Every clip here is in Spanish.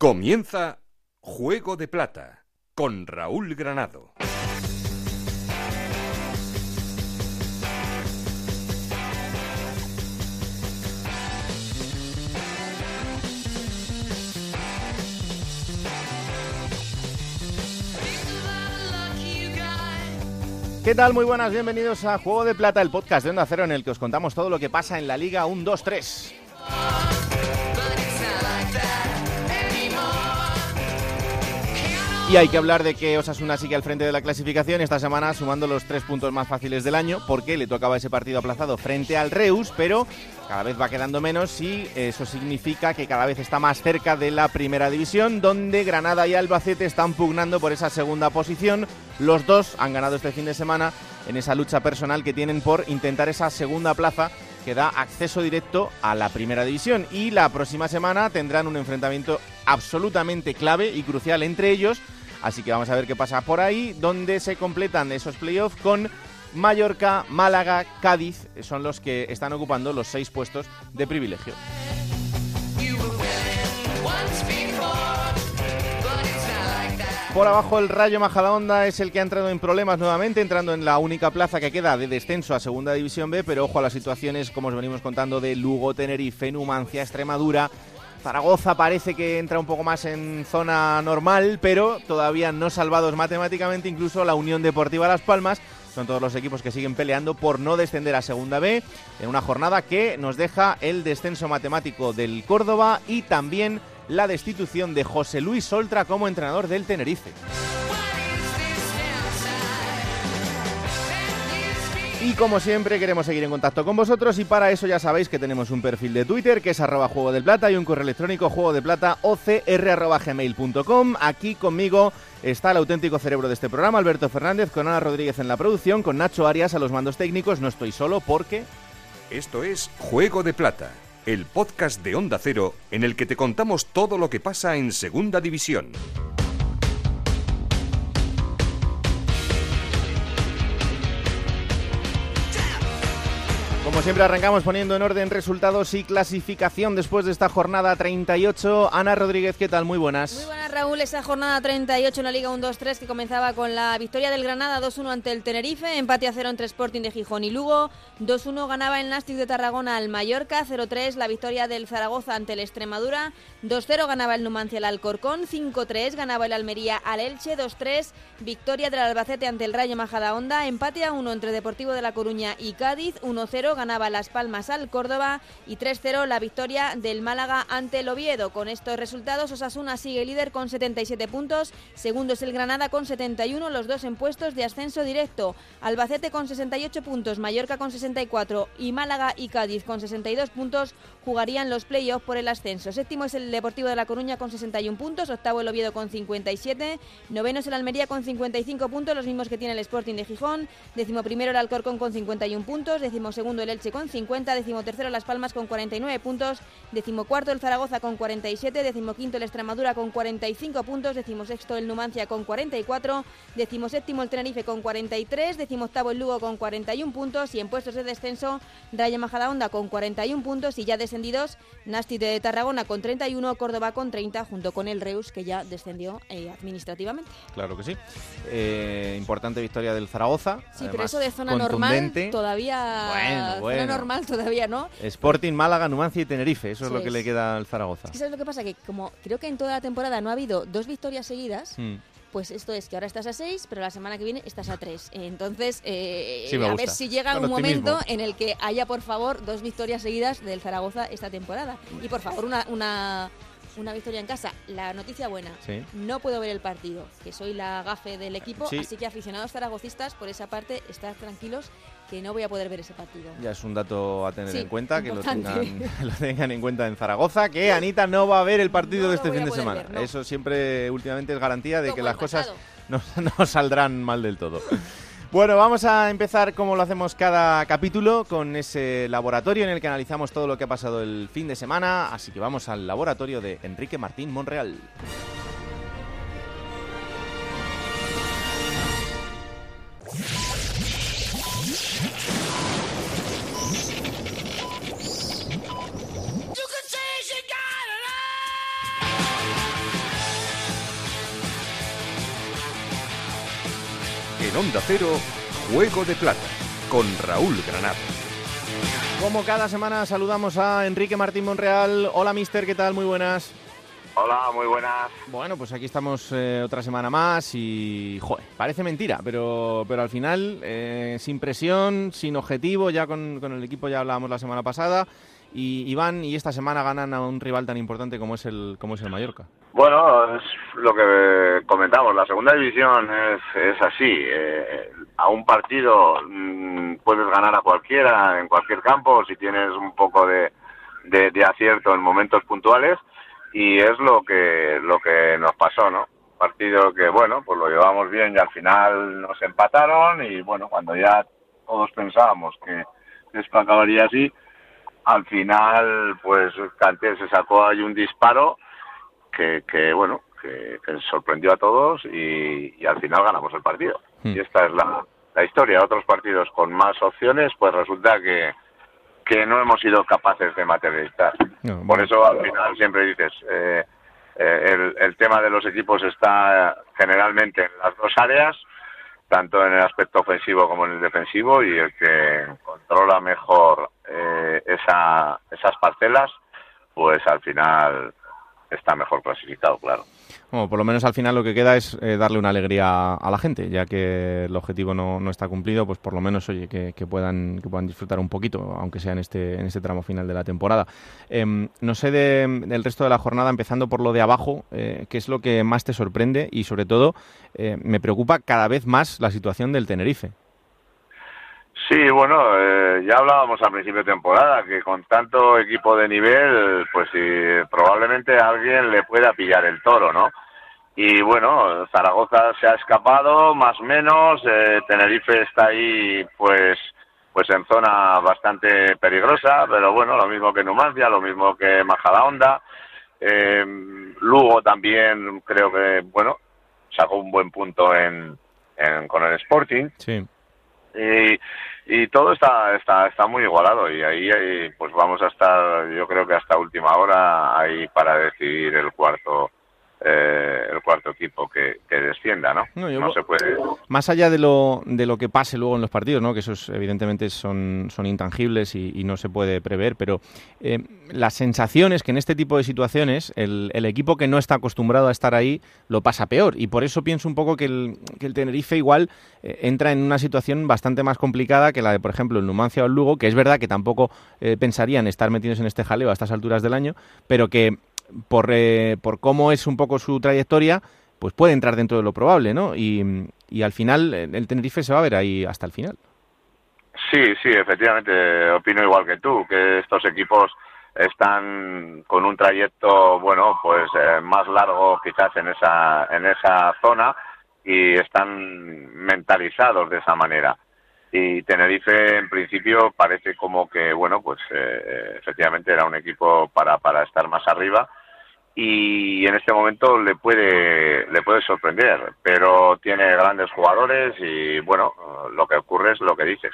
Comienza Juego de Plata con Raúl Granado. ¿Qué tal? Muy buenas, bienvenidos a Juego de Plata, el podcast de Onda Cero en el que os contamos todo lo que pasa en la Liga 1 2 3. Y hay que hablar de que Osasuna sigue al frente de la clasificación esta semana sumando los 3 puntos más fáciles del año porque le tocaba ese partido aplazado frente al Reus, pero cada vez va quedando menos y eso significa que cada vez está más cerca de la primera división, donde Granada y Albacete están pugnando por esa segunda posición. Los dos han ganado este fin de semana en esa lucha personal que tienen por intentar esa segunda plaza que da acceso directo a la primera división. Y la próxima semana tendrán un enfrentamiento absolutamente clave y crucial entre ellos. Así que vamos a ver qué pasa por ahí, donde se completan esos playoffs con Mallorca, Málaga, Cádiz son los que están ocupando los 6 puestos de privilegio. Por abajo el Rayo Majadahonda es el que ha entrado en problemas nuevamente, entrando en la única plaza que queda de descenso a Segunda División B, pero ojo a las situaciones, como os venimos contando, de Lugo, Tenerife, Numancia, Extremadura. Zaragoza parece que entra un poco más en zona normal, pero todavía no salvados matemáticamente, incluso la Unión Deportiva Las Palmas. Son todos los equipos que siguen peleando por no descender a Segunda B en una jornada que nos deja el descenso matemático del Córdoba y también la destitución de José Luis Oltra como entrenador del Tenerife. Y como siempre queremos seguir en contacto con vosotros y para eso ya sabéis que tenemos un perfil de Twitter que es @juegodeplata y un correo electrónico juegodeplataocr@gmail.com. Aquí conmigo está el auténtico cerebro de este programa, Alberto Fernández, con Ana Rodríguez en la producción, con Nacho Arias a los mandos técnicos. No estoy solo porque... Esto es Juego de Plata, el podcast de Onda Cero en el que te contamos todo lo que pasa en Segunda División. Como siempre arrancamos poniendo en orden resultados y clasificación después de esta jornada 38. Ana Rodríguez, ¿qué tal? Muy buenas. Muy buenas, Raúl. Esa jornada 38 en la Liga 1-2-3 que comenzaba con la victoria del Granada 2-1 ante el Tenerife, empate a 0 entre Sporting de Gijón y Lugo, 2-1 ganaba el Nástic de Tarragona al Mallorca, 0-3 la victoria del Zaragoza ante el Extremadura, 2-0 ganaba el Numancia al Alcorcón, 5-3 ganaba el Almería al Elche, 2-3 victoria del Albacete ante el Rayo Majadahonda, empate a 1 entre Deportivo de la Coruña y Cádiz, 1-0 ganaba Las Palmas al Córdoba y 3-0 la victoria del Málaga ante el Oviedo. Con estos resultados, Osasuna sigue líder con 77 puntos, segundo es el Granada con 71, los dos en puestos de ascenso directo. Albacete con 68 puntos, Mallorca con 64 y Málaga y Cádiz con 62 puntos jugarían los playoffs por el ascenso. Séptimo es el Deportivo de la Coruña con 61 puntos, octavo el Oviedo con 57, noveno es el Almería con 55 puntos, los mismos que tiene el Sporting de Gijón, décimo primero el Alcorcón con 51 puntos, décimo segundo el Elche con 50, decimotercero Las Palmas con 49 puntos, decimocuarto el Zaragoza con 47, decimoquinto el Extremadura con 45 puntos, decimosexto el Numancia con 44, decimoséptimo el Tenerife con 43, decimoctavo el Lugo con 41 puntos y en puestos de descenso Rayo Majadahonda con 41 puntos y ya descendidos Nástic de Tarragona con 31, Córdoba con 30 junto con el Reus que ya descendió administrativamente. Claro que sí. Importante victoria del Zaragoza. Sí, además, pero eso de zona normal todavía... Bueno. No normal todavía, ¿no? Sporting, Málaga, Numancia y Tenerife, eso sí, es lo que le queda al Zaragoza. ¿Sabes lo que pasa? Que como creo que en toda la temporada no ha habido 2 victorias seguidas, pues esto es que ahora estás a 6, pero la semana que viene estás a 3. Entonces, a ver si llega un momento en el que haya, por favor, 2 victorias seguidas del Zaragoza esta temporada. Y por favor, una victoria en casa. La noticia buena, sí. No puedo ver el partido, que soy la gafe del equipo, sí. Así que aficionados zaragocistas, por esa parte, estad tranquilos que no voy a poder ver ese partido. Ya es un dato a tener en cuenta, importante. que lo tengan en cuenta en Zaragoza, que Anita no va a ver el partido de este fin de semana. Ver, no. Eso siempre últimamente es garantía de que las cosas no saldrán mal del todo. Bueno, vamos a empezar como lo hacemos cada capítulo con ese laboratorio en el que analizamos todo lo que ha pasado el fin de semana, así que vamos al laboratorio de Enrique Martín Monreal. En Onda Cero, Juego de Plata, con Raúl Granado. Como cada semana saludamos a Enrique Martín Monreal. Hola, mister, ¿qué tal? Muy buenas. Hola, muy buenas. Bueno, pues aquí estamos otra semana más y, joder, parece mentira, pero al final, sin presión, sin objetivo, ya con el equipo ya hablábamos la semana pasada, y van y esta semana ganan a un rival tan importante como es el Mallorca. Bueno, es lo que comentamos, la segunda división es así, a un partido puedes ganar a cualquiera, en cualquier campo, si tienes un poco de acierto en momentos puntuales. Y es lo que nos pasó, ¿no? Partido que, bueno, pues lo llevamos bien y al final nos empataron y, bueno, cuando ya todos pensábamos que esto acabaría así, al final, pues, Kanté se sacó ahí un disparo que sorprendió a todos y al final ganamos el partido. Y esta es la historia. Otros partidos con más opciones, pues resulta que no hemos sido capaces de materializar. No, por eso al final siempre dices, el tema de los equipos está generalmente en las dos áreas, tanto en el aspecto ofensivo como en el defensivo, y el que controla mejor esas parcelas, pues al final está mejor clasificado, claro. Bueno, por lo menos al final lo que queda es darle una alegría a la gente, ya que el objetivo no está cumplido, pues por lo menos, oye, que puedan disfrutar un poquito, aunque sea en este tramo final de la temporada. No sé del resto de la jornada, empezando por lo de abajo, ¿qué es lo que más te sorprende? Y sobre todo, me preocupa cada vez más la situación del Tenerife. Sí, bueno, ya hablábamos al principio de temporada que con tanto equipo de nivel, pues probablemente a alguien le pueda pillar el toro, ¿no? Y bueno, Zaragoza se ha escapado, más o menos, Tenerife está ahí, pues en zona bastante peligrosa, pero bueno, lo mismo que Numancia, lo mismo que Majadahonda, Lugo también creo que, bueno, sacó un buen punto con el Sporting. Sí. Y todo está muy igualado y ahí pues vamos a estar, yo creo que hasta última hora ahí para decidir el cuarto equipo que descienda, ¿no? No se puede. Más allá de lo que pase luego en los partidos, ¿no? Que esos evidentemente son intangibles y no se puede prever, pero la sensación es que en este tipo de situaciones el equipo que no está acostumbrado a estar ahí lo pasa peor, y por eso pienso un poco que el Tenerife igual entra en una situación bastante más complicada que la de, por ejemplo, el Numancia o el Lugo, que es verdad que tampoco pensarían estar metidos en este jaleo a estas alturas del año, pero que por cómo es un poco su trayectoria, pues puede entrar dentro de lo probable, ¿no? Y al final el Tenerife se va a ver ahí hasta el final. Sí, efectivamente, opino igual que tú, que estos equipos están con un trayecto, bueno, pues más largo quizás en esa zona y están mentalizados de esa manera. Y Tenerife, en principio, parece como que, bueno, pues efectivamente era un equipo para estar más arriba y en este momento le puede sorprender, pero tiene grandes jugadores y, bueno, lo que ocurre es lo que dices.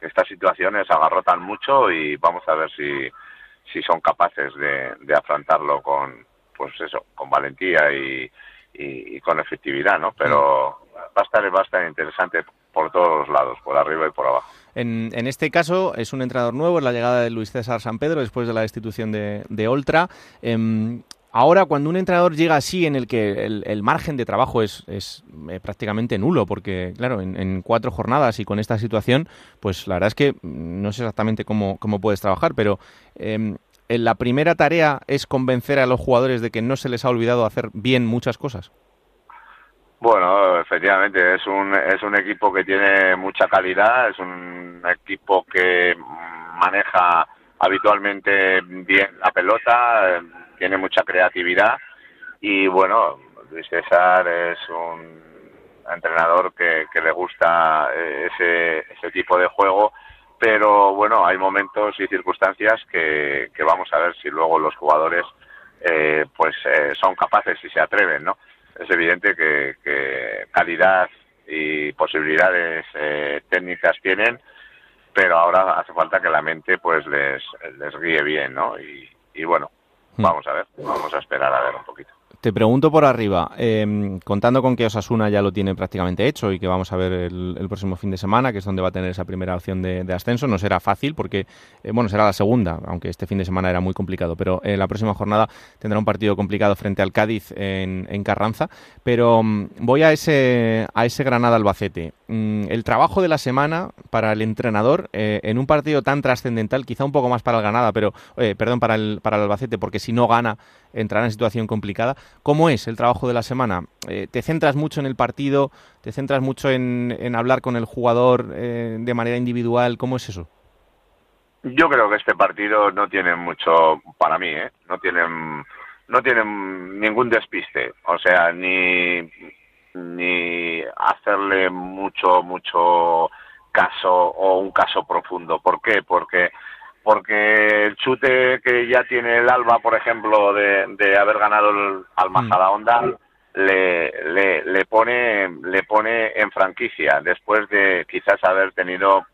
Estas situaciones agarrotan mucho y vamos a ver si son capaces de afrontarlo con, pues eso, con valentía y con efectividad, ¿no? Pero va a estar interesante por todos los lados, por arriba y por abajo. En este caso es un entrenador nuevo, es la llegada de Luis César Sampedro después de la destitución de Oltra. Ahora, cuando un entrenador llega así, en el que el margen de trabajo es prácticamente nulo, porque claro, en 4 jornadas y con esta situación, pues la verdad es que no sé exactamente cómo puedes trabajar, pero la primera tarea es convencer a los jugadores de que no se les ha olvidado hacer bien muchas cosas. Bueno, efectivamente, es un equipo que tiene mucha calidad, es un equipo que maneja habitualmente bien la pelota, tiene mucha creatividad y, bueno, Luis César es un entrenador que le gusta ese tipo de juego, pero, bueno, hay momentos y circunstancias que vamos a ver si luego los jugadores son capaces y se atreven, ¿no? Es evidente que calidad y posibilidades técnicas tienen, pero ahora hace falta que la mente pues les guíe bien, ¿no? Y bueno, vamos a esperar a ver un poquito. Te pregunto por arriba, contando con que Osasuna ya lo tiene prácticamente hecho y que vamos a ver el próximo fin de semana, que es donde va a tener esa primera opción de ascenso. No será fácil porque, bueno, será la segunda, aunque este fin de semana era muy complicado, pero la próxima jornada tendrá un partido complicado frente al Cádiz en Carranza. Pero voy a ese Granada-Albacete. El trabajo de la semana para el entrenador en un partido tan trascendental, quizá un poco más para el Granada, pero para el Albacete, porque si no gana entrará en situación complicada. ¿Cómo es el trabajo de la semana? ¿Te centras mucho en el partido? ¿Te centras mucho en hablar con el jugador de manera individual? ¿Cómo es eso? Yo creo que este partido no tiene mucho, para mí, no tienen ningún despiste, o sea, ni hacerle mucho caso o un caso profundo. ¿Por qué? Porque el chute que ya tiene el Alba, por ejemplo, de haber ganado al Majadahonda, le pone en franquicia, después de quizás haber tenido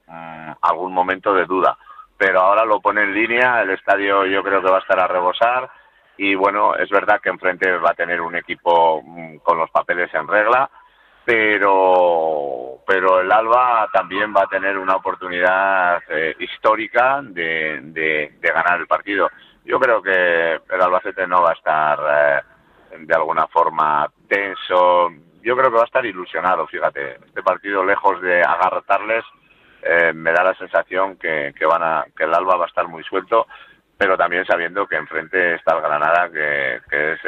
algún momento de duda. Pero ahora lo pone en línea, el estadio yo creo que va a estar a rebosar, y bueno, es verdad que enfrente va a tener un equipo con los papeles en regla, pero el Alba también va a tener una oportunidad histórica de ganar el partido. Yo creo que el Albacete no va a estar de alguna forma tenso, yo creo que va a estar ilusionado, fíjate. Este partido, lejos de agarrotarles, me da la sensación que el Alba va a estar muy suelto, pero también sabiendo que enfrente está el Granada, que es...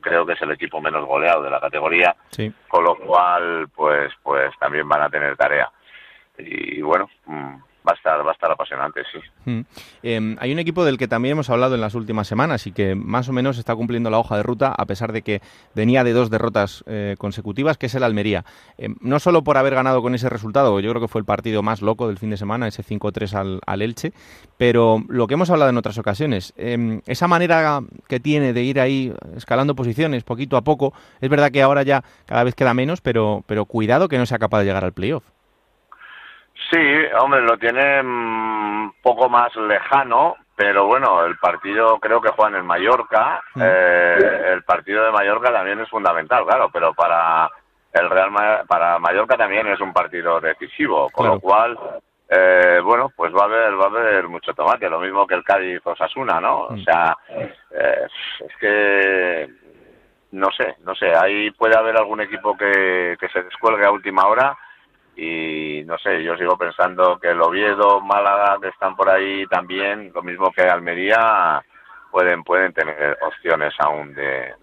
creo que es el equipo menos goleado de la categoría, sí. Con lo cual pues también van a tener tarea. Y bueno, va a estar apasionante, sí. Hay un equipo del que también hemos hablado en las últimas semanas y que más o menos está cumpliendo la hoja de ruta, a pesar de que venía de 2 derrotas consecutivas, que es el Almería. No solo por haber ganado con ese resultado, yo creo que fue el partido más loco del fin de semana, ese 5-3 al Elche, pero lo que hemos hablado en otras ocasiones, esa manera que tiene de ir ahí escalando posiciones poquito a poco, es verdad que ahora ya cada vez queda menos, pero cuidado que no sea capaz de llegar al playoff. Sí, hombre, lo tiene un poco más lejano, pero bueno, el partido creo que juegan en Mallorca, el partido de Mallorca también es fundamental, claro, pero para Mallorca también es un partido decisivo, con lo cual, bueno, pues va a haber mucho tomate, lo mismo que el Cádiz-Osasuna, ¿no? O sea, es que no sé, ahí puede haber algún equipo que se descuelgue a última hora. Y no sé, yo sigo pensando que el Oviedo, Málaga, que están por ahí también, lo mismo que Almería, pueden tener opciones aún de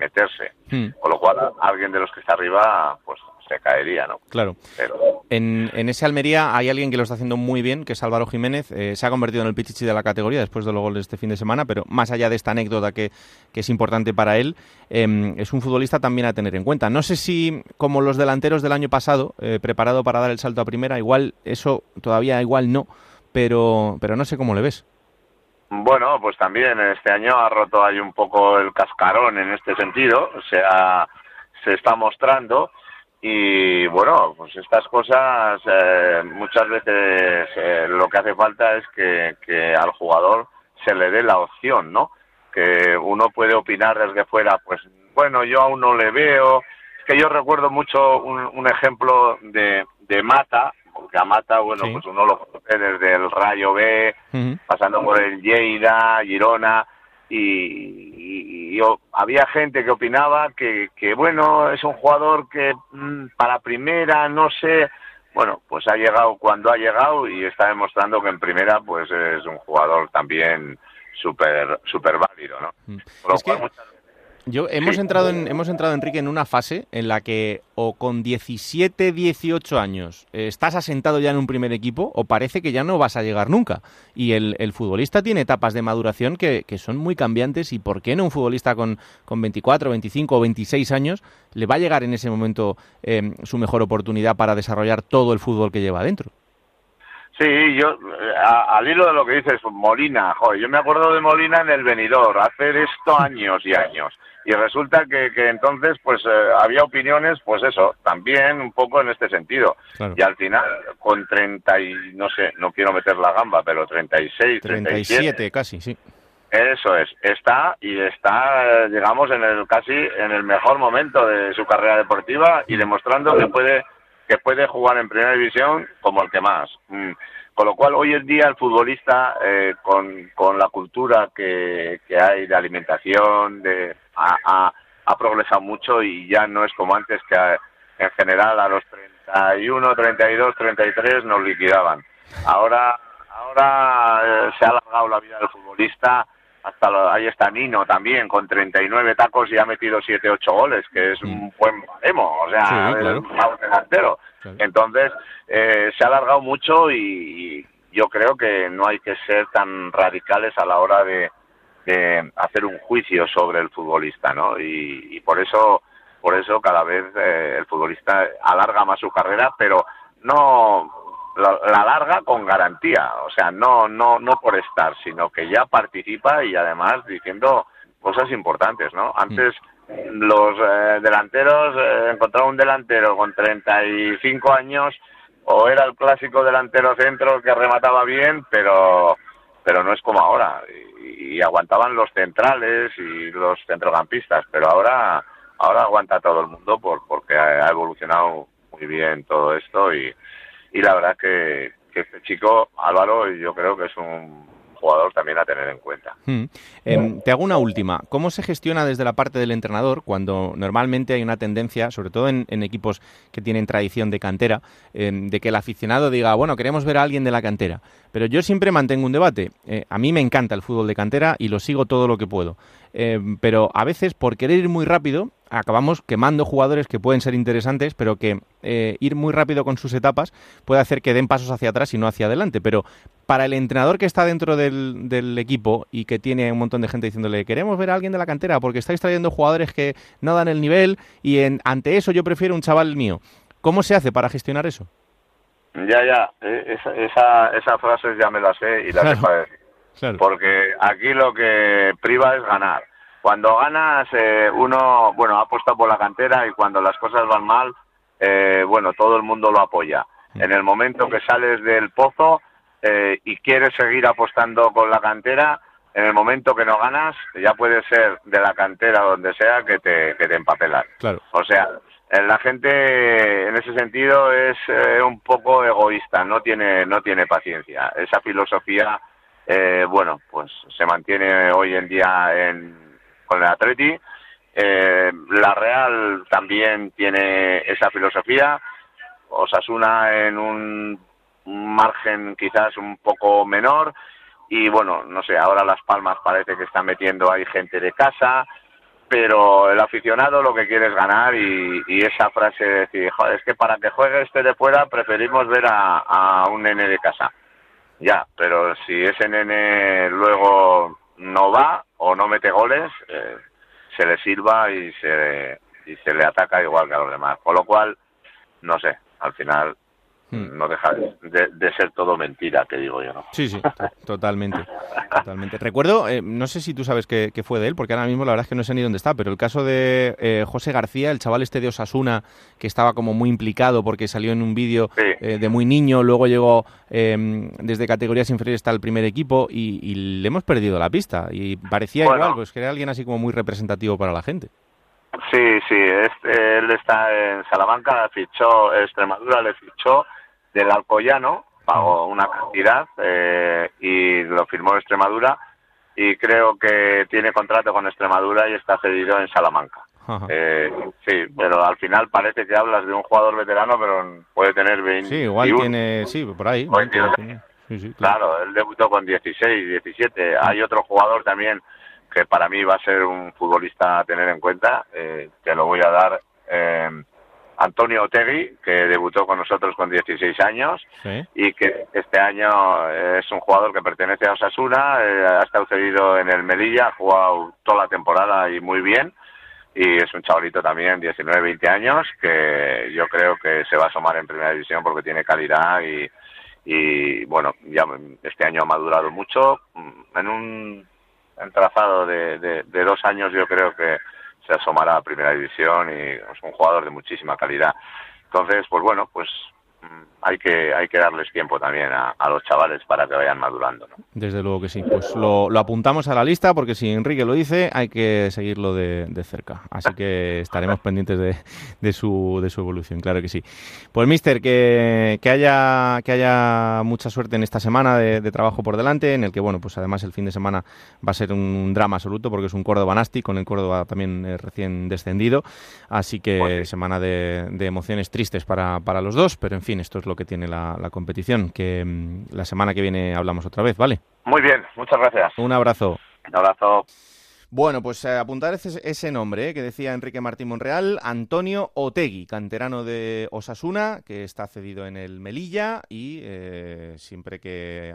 meterse. Con lo cual, alguien de los que está arriba, pues se caería, ¿no? Claro. Pero... En ese Almería hay alguien que lo está haciendo muy bien, que es Álvaro Jiménez. Se ha convertido en el pichichi de la categoría después de los goles de este fin de semana, pero más allá de esta anécdota que es importante para él, es un futbolista también a tener en cuenta. No sé si, como los delanteros del año pasado, preparado para dar el salto a primera, igual eso todavía igual no, pero no sé cómo le ves. Bueno, pues también este año ha roto ahí un poco el cascarón en este sentido, o sea, se está mostrando. Y bueno, pues estas cosas muchas veces lo que hace falta es que al jugador se le dé la opción, ¿no? Que uno puede opinar desde fuera, pues bueno, yo aún no le veo. Es que yo recuerdo mucho un ejemplo de Mata, porque a Mata, bueno, sí, pues uno lo conoce desde el Rayo B, pasando por el Lleida, Girona... Y había gente que opinaba que bueno, es un jugador que para primera no sé, bueno, pues ha llegado cuando ha llegado y está demostrando que en primera pues es un jugador también súper válido, ¿no? Por lo cual, hemos entrado, Enrique, en una fase en la que o con 17, 18 años estás asentado ya en un primer equipo o parece que ya no vas a llegar nunca. Y el futbolista tiene etapas de maduración que son muy cambiantes y ¿por qué no un futbolista con 24, 25 o 26 años le va a llegar en ese momento su mejor oportunidad para desarrollar todo el fútbol que lleva adentro? Sí, yo al hilo de lo que dices, Molina, joder, yo me acuerdo de Molina en el Benidorm, hacer esto años y años, y resulta que entonces pues había opiniones, pues eso, también un poco en este sentido, claro. Y al final con 30 y no sé, no quiero meter la gamba, pero 36, 37 casi, sí. Eso es, está, digamos, en el mejor momento de su carrera deportiva y demostrando que puede jugar en primera división como el que más. Con lo cual, hoy en día el futbolista, con la cultura que hay de alimentación, ha progresado mucho y ya no es como antes, que en general a los 31, 32, 33 nos liquidaban. Ahora se ha alargado la vida del futbolista. Ahí está Nino también, con 39 tacos y ha metido 7-8 goles, que es un buen baremo, o sea, sí, claro, es un delantero. Claro. Entonces, se ha alargado mucho y yo creo que no hay que ser tan radicales a la hora de hacer un juicio sobre el futbolista, ¿no? Y por eso cada vez el futbolista alarga más su carrera, pero no... La larga con garantía, o sea, no por estar, sino que ya participa y además diciendo cosas importantes, ¿no? Antes los delanteros, encontrar un delantero con 35 años, o era el clásico delantero centro que remataba bien, pero no es como ahora, y aguantaban los centrales y los centrocampistas, pero ahora aguanta todo el mundo porque ha evolucionado muy bien todo esto y la verdad que este chico, Álvaro, yo creo que es un jugador también a tener en cuenta. Te hago una última. ¿Cómo se gestiona desde la parte del entrenador cuando normalmente hay una tendencia, sobre todo en equipos que tienen tradición de cantera, de que el aficionado diga, bueno, queremos ver a alguien de la cantera? Pero yo siempre mantengo un debate. A mí me encanta el fútbol de cantera y lo sigo todo lo que puedo. Pero a veces, por querer ir muy rápido, acabamos quemando jugadores que pueden ser interesantes, pero que ir muy rápido con sus etapas puede hacer que den pasos hacia atrás y no hacia adelante. Pero para el entrenador que está dentro del equipo y que tiene un montón de gente diciéndole queremos ver a alguien de la cantera porque estáis trayendo jugadores que no dan el nivel y ante eso yo prefiero un chaval mío, ¿cómo se hace para gestionar eso? Ya, esa frase ya me la sé y la sé para decir. Claro. Porque aquí lo que priva es ganar. Cuando ganas, uno, bueno, ha apostado por la cantera y cuando las cosas van mal, bueno, todo el mundo lo apoya. En el momento que sales del pozo y quieres seguir apostando con la cantera, en el momento que no ganas, ya puede ser de la cantera o donde sea que te empapelan. Claro. O sea, la gente en ese sentido es un poco egoísta, no tiene paciencia. Esa filosofía, bueno, pues se mantiene hoy en día con el Atleti. La Real también tiene esa filosofía, Osasuna en un margen quizás un poco menor, y bueno, no sé, ahora Las Palmas parece que están metiendo ahí gente de casa, pero el aficionado lo que quiere es ganar, y esa frase de decir, joder, es que para que juegue este de fuera preferimos ver a un nene de casa. Ya, pero si ese nene luego no va o no mete goles, se le silba y se le ataca igual que a los demás. Con lo cual, no sé, al final no deja de ser todo mentira, que digo yo, ¿no? Sí, totalmente. Recuerdo, no sé si tú sabes qué fue de él, porque ahora mismo la verdad es que no sé ni dónde está, pero el caso de José García, el chaval este de Osasuna, que estaba como muy implicado porque salió en un vídeo de muy niño, luego llegó desde categorías inferiores hasta el primer equipo y le hemos perdido la pista. Y parecía igual, pues que era alguien así como muy representativo para la gente. Sí, él está en Salamanca, Extremadura le fichó del Alcoyano, pagó una cantidad y lo firmó Extremadura, y creo que tiene contrato con Extremadura y está cedido en Salamanca. Sí, pero al final parece que hablas de un jugador veterano, pero puede tener 20. Sí, igual tiene, sí, por ahí. 20. Sí, claro, él debutó con 16, 17. Hay otro jugador también que para mí va a ser un futbolista a tener en cuenta, te lo voy a dar, Antonio Otegui, que debutó con nosotros con 16 años, ¿sí? Y que este año es un jugador que pertenece a Osasuna, ha estado cedido en el Melilla, ha jugado toda la temporada y muy bien, y es un chavalito también, 19, 20 años, que yo creo que se va a asomar en primera división porque tiene calidad y bueno, ya este año ha madurado mucho, en un trazado de 2 años yo creo que se asomará a primera división y es un jugador de muchísima calidad. Entonces, pues bueno, pues hay que darles tiempo también a los chavales para que vayan madurando, ¿no? Desde luego que sí. Pues lo apuntamos a la lista, porque si Enrique lo dice, hay que seguirlo de cerca. Así que estaremos pendientes de su evolución, claro que sí. Pues, míster, que haya mucha suerte en esta semana de trabajo por delante, en el que, bueno, pues además el fin de semana va a ser un drama absoluto, porque es un Córdoba Nástic, con el Córdoba también recién descendido. Así que bueno, sí, semana de emociones tristes para los dos, pero en fin, esto es lo que tiene la competición, que la semana que viene hablamos otra vez, ¿vale? Muy bien, muchas gracias. Un abrazo. Un abrazo. Bueno, pues apuntar ese nombre que decía Enrique Martín Monreal, Antonio Otegui, canterano de Osasuna, que está cedido en el Melilla, y siempre que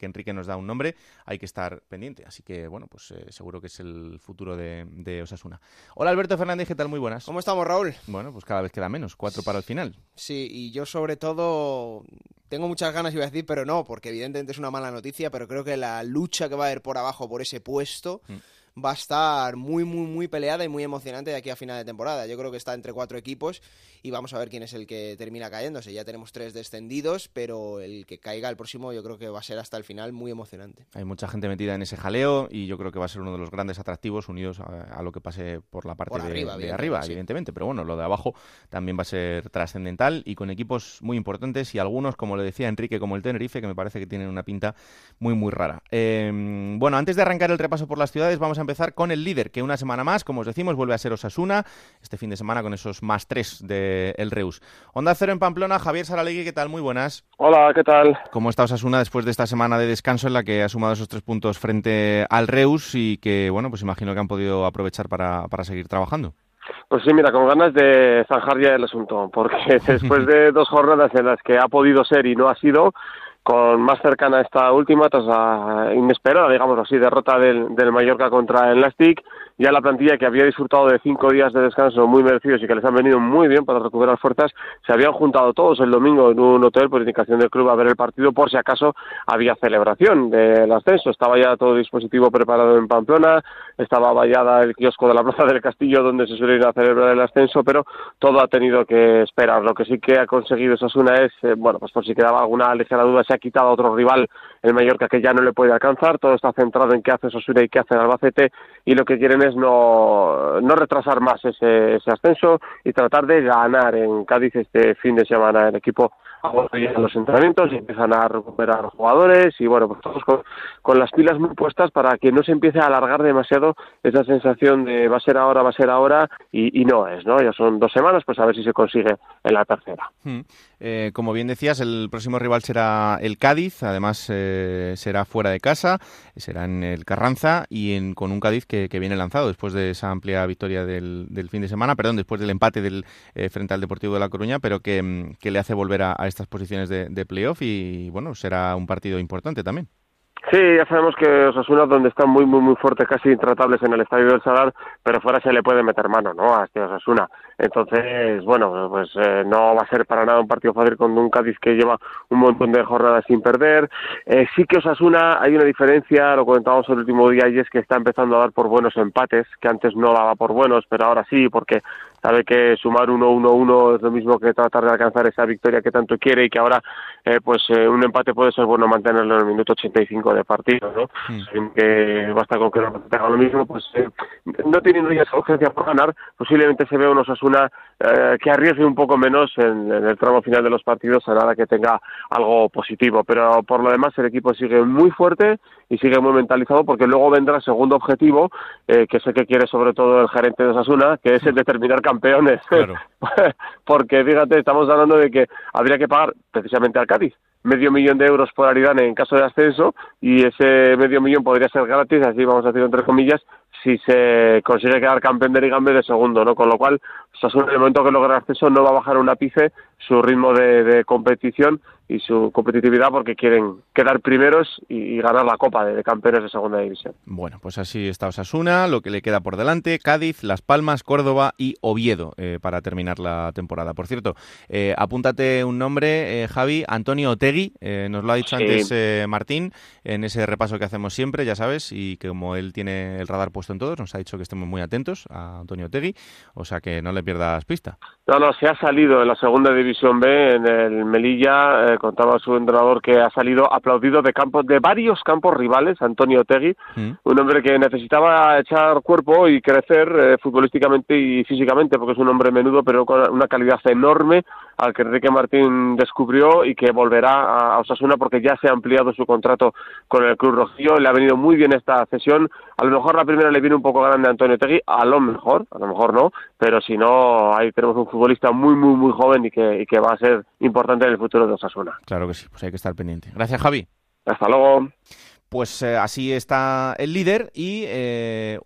Enrique nos da un nombre hay que estar pendiente. Así que, bueno, pues seguro que es el futuro de Osasuna. Hola, Alberto Fernández, ¿qué tal? Muy buenas. ¿Cómo estamos, Raúl? Bueno, pues cada vez queda menos, 4 para el final. Sí, y yo sobre todo tengo muchas ganas, iba a decir, pero no, porque evidentemente es una mala noticia, pero creo que la lucha que va a haber por abajo por ese puesto va a estar muy, muy, muy peleada y muy emocionante de aquí a final de temporada. Yo creo que está entre 4 equipos y vamos a ver quién es el que termina cayéndose. Ya tenemos 3 descendidos, pero el que caiga el próximo yo creo que va a ser hasta el final muy emocionante. Hay mucha gente metida en ese jaleo y yo creo que va a ser uno de los grandes atractivos, unidos a lo que pase por la parte de arriba, sí, evidentemente. Pero bueno, lo de abajo también va a ser trascendental y con equipos muy importantes y algunos, como le decía Enrique, como el Tenerife, que me parece que tienen una pinta muy, muy rara. Bueno, antes de arrancar el repaso por las ciudades, vamos a empezar con el líder, que una semana más, como os decimos, vuelve a ser Osasuna, este fin de semana con esos +3 del Reus. Onda Cero en Pamplona, Javier Saralegui, ¿qué tal? Muy buenas. Hola, ¿qué tal? ¿Cómo está Osasuna después de esta semana de descanso en la que ha sumado esos 3 puntos frente al Reus y que, bueno, pues imagino que han podido aprovechar para seguir trabajando? Pues sí, mira, con ganas de zanjar ya el asunto, porque después de 2 jornadas en las que ha podido ser y no ha sido, con más cercana esta última, tras la inesperada, digamos así, derrota del Mallorca contra el Nástic, ya la plantilla, que había disfrutado de 5 días de descanso muy merecidos y que les han venido muy bien para recuperar fuerzas, se habían juntado todos el domingo en un hotel por indicación del club a ver el partido, por si acaso había celebración del ascenso. Estaba ya todo dispositivo preparado en Pamplona, estaba vallada el kiosco de la Plaza del Castillo donde se suele ir a celebrar el ascenso, pero todo ha tenido que esperar. Lo que sí que ha conseguido Osasuna es, bueno, pues por si quedaba alguna ligera duda, se ha quitado a otro rival, el Mallorca, que ya no le puede alcanzar. Todo está centrado en qué hace Osasuna y qué hace el Albacete, y lo que quieren es no retrasar más ese ascenso y tratar de ganar en Cádiz este fin de semana. El equipo aguanta los entrenamientos y empiezan a recuperar jugadores y, bueno, pues todos con las pilas muy puestas para que no se empiece a alargar demasiado esa sensación de va a ser ahora y no es, ¿no? Ya son 2 semanas, pues a ver si se consigue en la tercera. Como bien decías, el próximo rival será el Cádiz, además será fuera de casa, será en el Carranza y con un Cádiz que viene lanzado después de esa amplia victoria del fin de semana, perdón, después del empate frente al Deportivo de la Coruña, pero que le hace volver a estas posiciones de playoff y, bueno, será un partido importante también. Sí, ya sabemos que Osasuna, donde está muy, muy, muy fuerte, casi intratables en el estadio del Sadar, pero fuera se le puede meter mano, ¿no?, a este Osasuna. Entonces, bueno, pues no va a ser para nada un partido fácil con un Cádiz que lleva un montón de jornadas sin perder. Sí que Osasuna, hay una diferencia, lo comentábamos el último día, y es que está empezando a dar por buenos empates, que antes no daba por buenos, pero ahora sí, porque sabe que sumar 1-1-1 es lo mismo que tratar de alcanzar esa victoria que tanto quiere, y que ahora un empate puede ser bueno mantenerlo en el minuto 85 de partido, ¿no? Sí. Que basta con que no haga lo mismo, pues no teniendo ya esa urgencia por ganar, posiblemente se vea un Osasuna que arriesgue un poco menos en el tramo final de los partidos, a nada que tenga algo positivo. Pero por lo demás el equipo sigue muy fuerte y sigue muy mentalizado, porque luego vendrá segundo objetivo, que sé que quiere sobre todo el gerente de Osasuna, que es el de terminar campeones. Claro. Porque fíjate, estamos hablando de que habría que pagar precisamente al Cádiz $500,000 por Aridane en caso de ascenso, y ese $500,000 podría ser gratis, así vamos a decir entre comillas, si se consigue quedar campeón de Liga en vez de segundo, ¿no? Con lo cual, Osasuna, en el momento que logra el ascenso, no va a bajar un ápice su ritmo de competición y su competitividad, porque quieren quedar primeros y ganar la Copa de Campeones de Segunda División. Bueno, pues así está Osasuna, lo que le queda por delante: Cádiz, Las Palmas, Córdoba y Oviedo, para terminar la temporada. Por cierto, apúntate un nombre, Javi, Antonio Otegui, nos lo ha dicho antes Martín, en ese repaso que hacemos siempre, ya sabes, y que como él tiene el radar puesto en todos, nos ha dicho que estemos muy atentos a Antonio Otegui, o sea que no le pierdas pista. No, se ha salido en la segunda división B, en el Melilla, contaba su entrenador que ha salido aplaudido de campos, de varios campos rivales, Antonio Otegui, un hombre que necesitaba echar cuerpo y crecer futbolísticamente y físicamente, porque es un hombre menudo, pero con una calidad enorme, al que Enrique Martín descubrió y que volverá a Osasuna porque ya se ha ampliado su contrato con el club rojillo. Le ha venido muy bien esta cesión. A lo mejor la primera le viene un poco grande a Antonio Otegui, a lo mejor no, pero si no, ahí tenemos un futbolista muy joven y que va a ser importante en el futuro de Osasuna. Claro que sí, pues hay que estar pendiente. Gracias, Javi. Hasta luego. Pues así está el líder y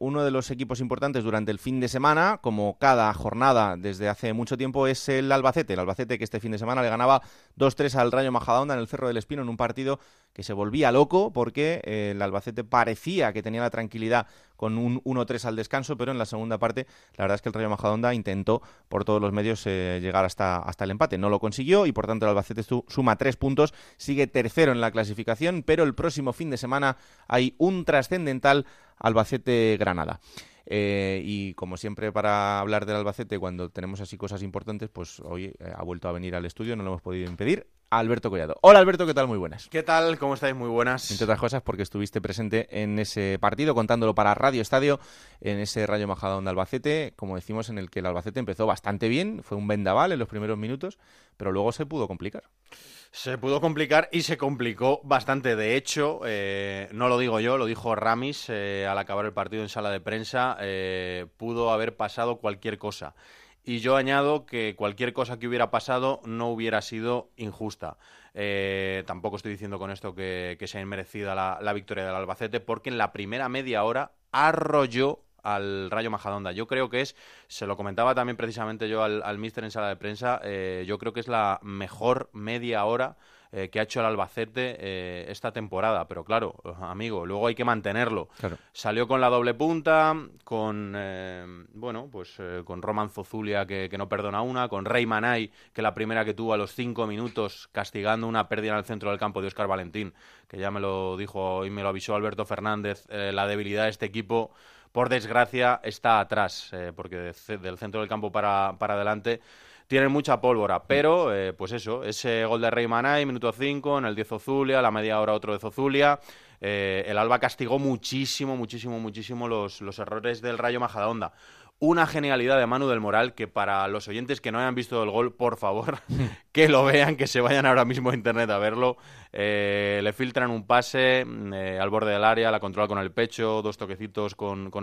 uno de los equipos importantes durante el fin de semana, como cada jornada desde hace mucho tiempo, es el Albacete. El Albacete que este fin de semana le ganaba 2-3 al Rayo Majadahonda en el Cerro del Espino en un partido que se volvía loco porque el Albacete parecía que tenía la tranquilidad con un 1-3 al descanso, pero en la segunda parte la verdad es que el Rayo Majadahonda intentó por todos los medios llegar hasta el empate. No lo consiguió y por tanto el Albacete suma 3 puntos, sigue tercero en la clasificación, pero el próximo fin de semana hay un trascendental Albacete-Granada. Y como siempre, para hablar del Albacete, cuando tenemos así cosas importantes, pues hoy ha vuelto a venir al estudio, no lo hemos podido impedir, Alberto Collado. Hola Alberto, ¿qué tal? Muy buenas. ¿Qué tal? ¿Cómo estáis? Muy buenas. Entre otras cosas porque estuviste presente en ese partido, contándolo para Radio Estadio, en ese Rayo Majadahonda Albacete, como decimos, en el que el Albacete empezó bastante bien, fue un vendaval en los primeros minutos, pero luego se pudo complicar. Se pudo complicar y se complicó bastante. De hecho, no lo digo yo, lo dijo Ramis al acabar el partido en sala de prensa, pudo haber pasado cualquier cosa. Y yo añado que cualquier cosa que hubiera pasado no hubiera sido injusta. Tampoco estoy diciendo con esto que sea inmerecida la victoria del Albacete, porque en la primera media hora arrolló al Rayo Majadahonda. Yo creo que se lo comentaba también precisamente yo al míster en sala de prensa, yo creo que es la mejor media hora que ha hecho el Albacete esta temporada. Pero claro, amigo, luego hay que mantenerlo. Claro. Salió con la doble punta, con Roman Zozulia, que no perdona una, con Rey Manay, que la primera que tuvo a los 5 minutos, castigando una pérdida en el centro del campo de Óscar Valentín, que ya me lo dijo y me lo avisó Alberto Fernández, la debilidad de este equipo, por desgracia, está atrás, porque del centro del campo para adelante tienen mucha pólvora. Pero, ese gol de Rey Manay, minuto 5, en el 10 Zozulia, la media hora otro de Zozulia. El Alba castigó muchísimo los errores del Rayo Majadahonda. Una genialidad de Manu del Moral, que para los oyentes que no hayan visto el gol, por favor, que lo vean, que se vayan ahora mismo a internet a verlo. Le filtran un pase al borde del área, la controla con el pecho, 2 toquecitos con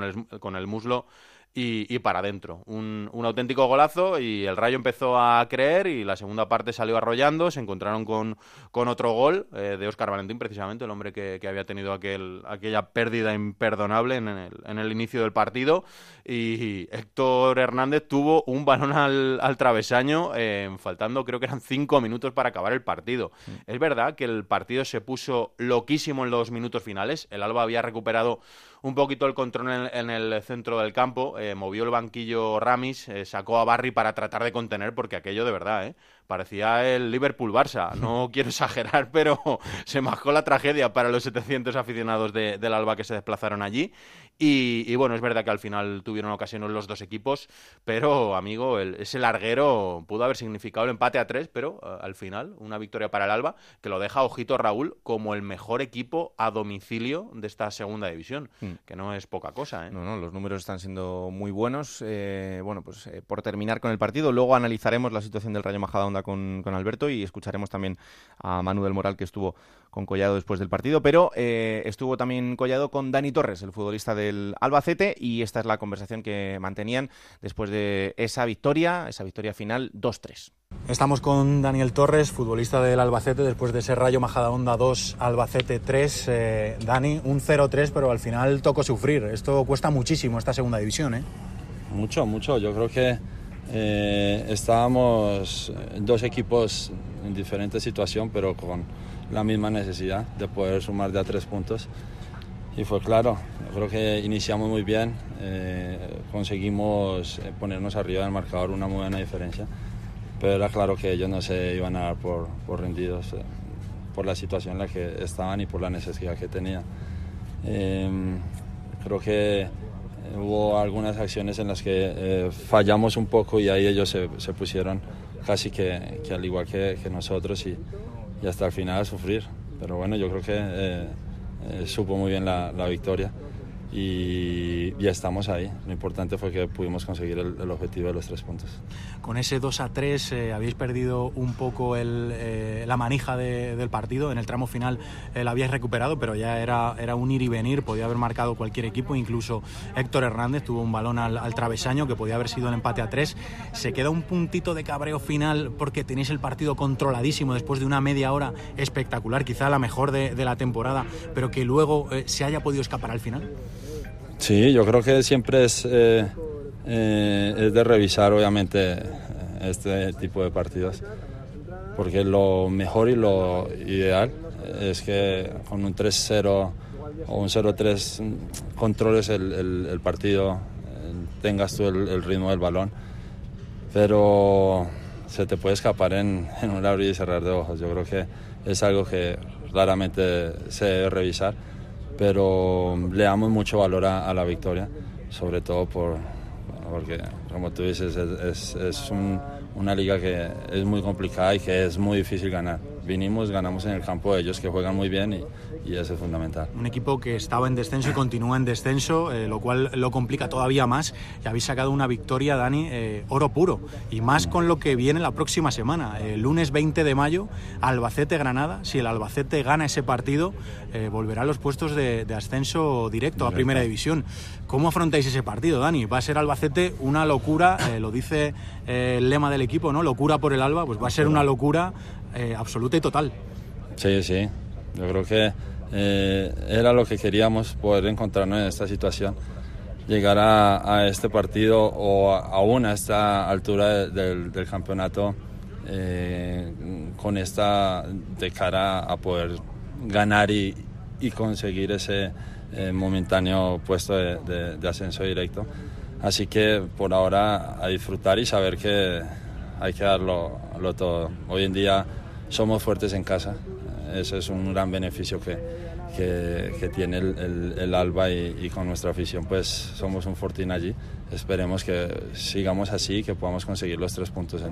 el muslo y para adentro. Un auténtico golazo, y el Rayo empezó a creer y la segunda parte salió arrollando. Se encontraron con otro gol de Óscar Valentín, precisamente, el hombre que había tenido aquella pérdida imperdonable en el inicio del partido, y Héctor Hernández tuvo un balón al travesaño, faltando, creo que eran 5 minutos para acabar el partido. Sí. Es verdad que el partido se puso loquísimo en los minutos finales. El Alba había recuperado un poquito el control en el centro del campo, movió el banquillo Ramis, sacó a Barry para tratar de contener, porque aquello de verdad, parecía el Liverpool-Barça, no quiero exagerar, pero se mascó la tragedia para los 700 aficionados del Alba que se desplazaron allí. Y bueno, es verdad que al final tuvieron ocasiones los dos equipos, pero, amigo, ese larguero pudo haber significado el empate a 3, pero al final una victoria para el Alba, que lo deja, ojito Raúl, como el mejor equipo a domicilio de esta segunda división, que no es poca cosa, ¿eh? No, los números están siendo muy buenos. Por terminar con el partido, luego analizaremos la situación del Rayo Majadahonda con Alberto, y escucharemos también a Manu del Moral, que estuvo con Collado después del partido, pero estuvo también Collado con Dani Torres, el futbolista del Albacete, y esta es la conversación que mantenían después de esa victoria final 2-3. Estamos con Daniel Torres, futbolista del Albacete, después de ese Rayo Majadahonda 2, Albacete 3. Dani, un 0-3, pero al final tocó sufrir. Esto cuesta muchísimo, esta segunda división, ¿eh? Mucho, yo creo que estábamos dos equipos en diferente situación, pero con la misma necesidad de poder sumar de a 3 puntos, y fue claro. Yo creo que iniciamos muy bien, conseguimos ponernos arriba del marcador, una muy buena diferencia, pero era claro que ellos no se iban a dar por rendidos, por la situación en la que estaban y por la necesidad que tenían. Creo que Hubo algunas acciones en las que fallamos un poco y ahí ellos se pusieron casi que al igual que nosotros y hasta el final a sufrir. Pero bueno, yo creo que supo muy bien la victoria y ya estamos ahí. Lo importante fue que pudimos conseguir el objetivo de los 3 puntos. Con ese 2-3 habéis perdido un poco la manija del partido. En el tramo final la habíais recuperado, pero ya era un ir y venir. Podía haber marcado cualquier equipo, incluso Héctor Hernández tuvo un balón al travesaño que podía haber sido el empate a 3. Se queda un puntito de cabreo final porque tenéis el partido controladísimo después de una media hora espectacular, quizá la mejor de la temporada, pero que luego se haya podido escapar al final. Sí, yo creo que siempre es de revisar obviamente este tipo de partidos, porque lo mejor y lo ideal es que con un 3-0 o un 0-3 controles el partido, tengas tú el ritmo del balón, pero se te puede escapar en un abrir y cerrar de ojos. Yo creo que es algo que raramente se debe revisar, pero le damos mucho valor a la victoria, sobre todo porque, como tú dices, es una liga que es muy complicada y que es muy difícil ganar. Vinimos, ganamos en el campo de ellos, que juegan muy bien y eso es fundamental. Un equipo que estaba en descenso y continúa en descenso, lo cual lo complica todavía más. Y habéis sacado una victoria, Dani, oro puro. Y más con lo que viene la próxima semana. El lunes 20 de mayo, Albacete-Granada. Si el Albacete gana ese partido, volverá a los puestos de ascenso directo a Primera División. ¿Cómo afrontáis ese partido, Dani? Va a ser Albacete una locura, lo dice el lema del equipo, ¿no? Locura por el Alba, pues va a ser una locura absoluta y total. Sí, yo creo que era lo que queríamos, poder encontrarnos en esta situación, llegar a este partido o aún a esta altura del campeonato con esta de cara a poder ganar y conseguir ese momentáneo puesto de ascenso directo. Así que por ahora a disfrutar y saber que hay que darlo todo. Hoy en día somos fuertes en casa, eso es un gran beneficio que tiene el Alba y con nuestra afición pues somos un fortín allí. Esperemos que sigamos así y que podamos conseguir los 3 puntos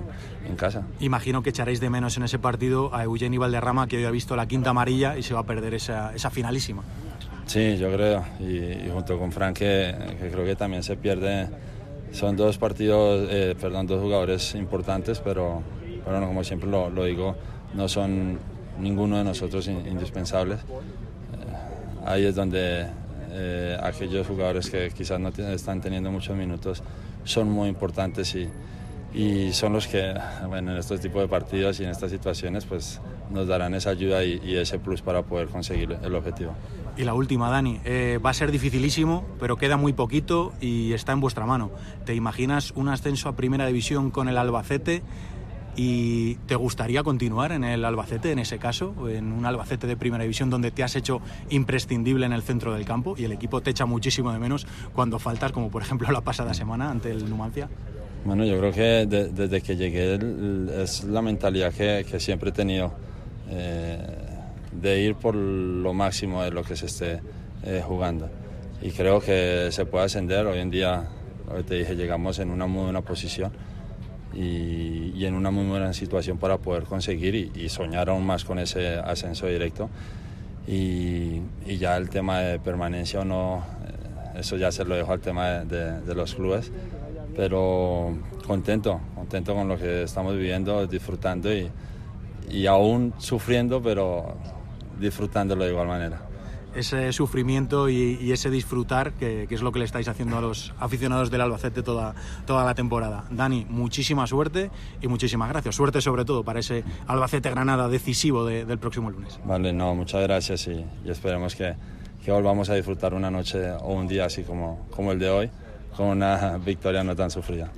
en casa. Imagino que echaréis de menos en ese partido a Eugeni Valderrama, que hoy ha visto la quinta amarilla y se va a perder esa finalísima. Sí, yo creo, y junto con Frank que creo que también se pierde. Son 2 jugadores importantes, pero no, como siempre lo digo, no son ninguno de nosotros indispensables. Ahí es donde aquellos jugadores que quizás no están teniendo muchos minutos son muy importantes y son los que, bueno, en estos tipos de partidos y en estas situaciones pues nos darán esa ayuda y ese plus para poder conseguir el objetivo. Y la última, Dani, va a ser dificilísimo, pero queda muy poquito y está en vuestra mano. ¿Te imaginas un ascenso a Primera División con el Albacete? ¿Y te gustaría continuar en el Albacete, en ese caso, en un Albacete de Primera División donde te has hecho imprescindible en el centro del campo y el equipo te echa muchísimo de menos cuando faltas, como por ejemplo la pasada semana ante el Numancia? Bueno, yo creo que desde que llegué es la mentalidad que siempre he tenido, de ir por lo máximo de lo que se esté jugando, y creo que se puede ascender. Hoy en día, lo que te dije, llegamos en una muy buena posición y en una muy buena situación para poder conseguir y soñar aún más con ese ascenso directo, y ya el tema de permanencia o no, eso ya se lo dejo al tema de los clubes, pero contento con lo que estamos viviendo, disfrutando y aún sufriendo, pero disfrutándolo de igual manera. Ese sufrimiento y ese disfrutar que es lo que le estáis haciendo a los aficionados del Albacete toda la temporada. Dani, muchísima suerte y muchísimas gracias. Suerte sobre todo para ese Albacete-Granada decisivo del próximo lunes. Vale, no, muchas gracias y esperemos que volvamos a disfrutar una noche o un día así como el de hoy, con una victoria no tan sufrida.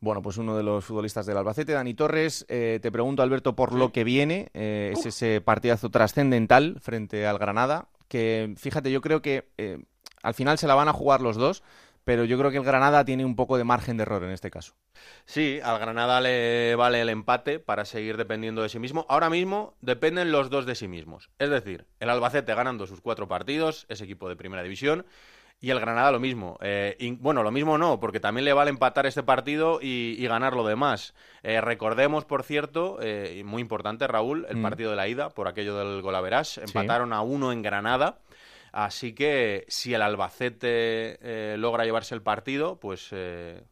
Bueno, pues uno de los futbolistas del Albacete, Dani Torres. Te pregunto, Alberto, por lo que viene. Es ese partidazo trascendental frente al Granada, que, fíjate, yo creo que al final se la van a jugar los dos, pero yo creo que el Granada tiene un poco de margen de error en este caso. Sí, al Granada le vale el empate para seguir dependiendo de sí mismo. Ahora mismo dependen los dos de sí mismos. Es decir, el Albacete ganando sus 4 partidos, ese equipo de Primera División, Y el Granada lo mismo. Bueno, lo mismo no, porque también le vale empatar este partido y ganar lo demás. Recordemos, por cierto, muy importante, Raúl, el partido de la ida, por aquello del golaverás. Empataron a 1 en Granada. Así que si el Albacete logra llevarse el partido, pues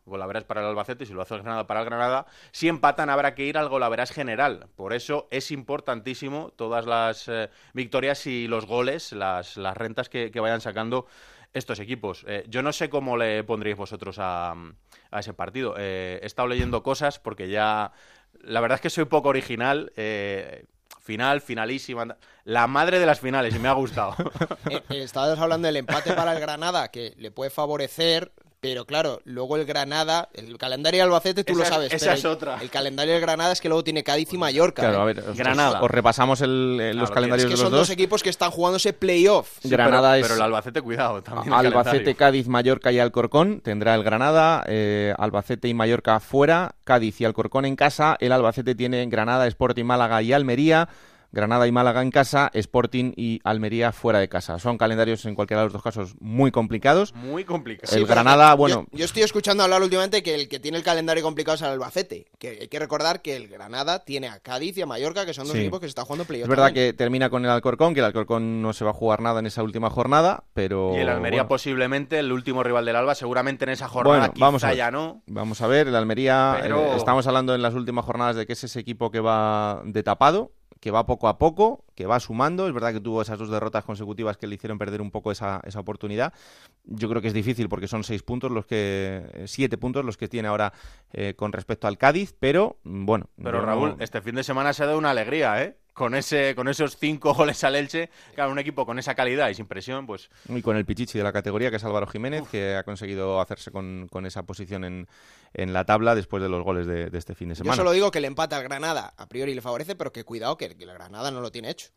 golaverás para el Albacete, y si lo hace el Granada, para el Granada. Si empatan, habrá que ir al golaverás general. Por eso es importantísimo todas las victorias y los goles, las rentas que vayan sacando estos equipos. Yo no sé cómo le pondréis vosotros a ese partido. He estado leyendo cosas porque ya... La verdad es que soy poco original... Final, finalísima... La madre de las finales, y me ha gustado. Estabas hablando del empate para el Granada, que le puede favorecer, pero claro, luego el Granada... El calendario del Albacete, tú lo sabes. Esa es otra. El calendario del Granada es que luego tiene Cádiz y Mallorca. Claro, a ver, Granada. Os repasamos los calendarios de los dos. Es que son dos equipos que están jugándose playoff. Sí, Granada pero el Albacete, cuidado, también Albacete, Cádiz, Mallorca y Alcorcón tendrá el Granada. Albacete y Mallorca fuera, Cádiz y Alcorcón en casa. El Albacete tiene en Granada, Sporting, Málaga y Almería. Granada y Málaga en casa, Sporting y Almería fuera de casa. Son calendarios, en cualquiera de los dos casos, muy complicados. Muy complicados. El Granada, bueno... Yo estoy escuchando hablar últimamente que el que tiene el calendario complicado es el Albacete. Que hay que recordar que el Granada tiene a Cádiz y a Mallorca, que son dos equipos que se están jugando playoff. Es verdad también. Que termina con el Alcorcón, que el Alcorcón no se va a jugar nada en esa última jornada, pero... Y el Almería, bueno, posiblemente el último rival del Alba, seguramente en esa jornada, bueno, quizá vamos a ver. Ya no. Vamos a ver, el Almería... Pero... estamos hablando en las últimas jornadas de que es ese equipo que va de tapado, que va poco a poco, que va sumando. Es verdad que tuvo esas dos derrotas consecutivas que le hicieron perder un poco esa oportunidad. Yo creo que es difícil porque son 6 puntos los que... 7 puntos los que tiene ahora con respecto al Cádiz, pero bueno... Pero Raúl, este fin de semana se ha dado una alegría, ¿eh? Con esos 5 goles al Elche, claro, un equipo con esa calidad y sin presión, pues... Y con el pichichi de la categoría, que es Álvaro Jiménez, que ha conseguido hacerse con esa posición en la tabla después de los goles de este fin de semana. Yo solo digo que el empate al Granada a priori le favorece, pero que cuidado que el Granada no lo tiene hecho.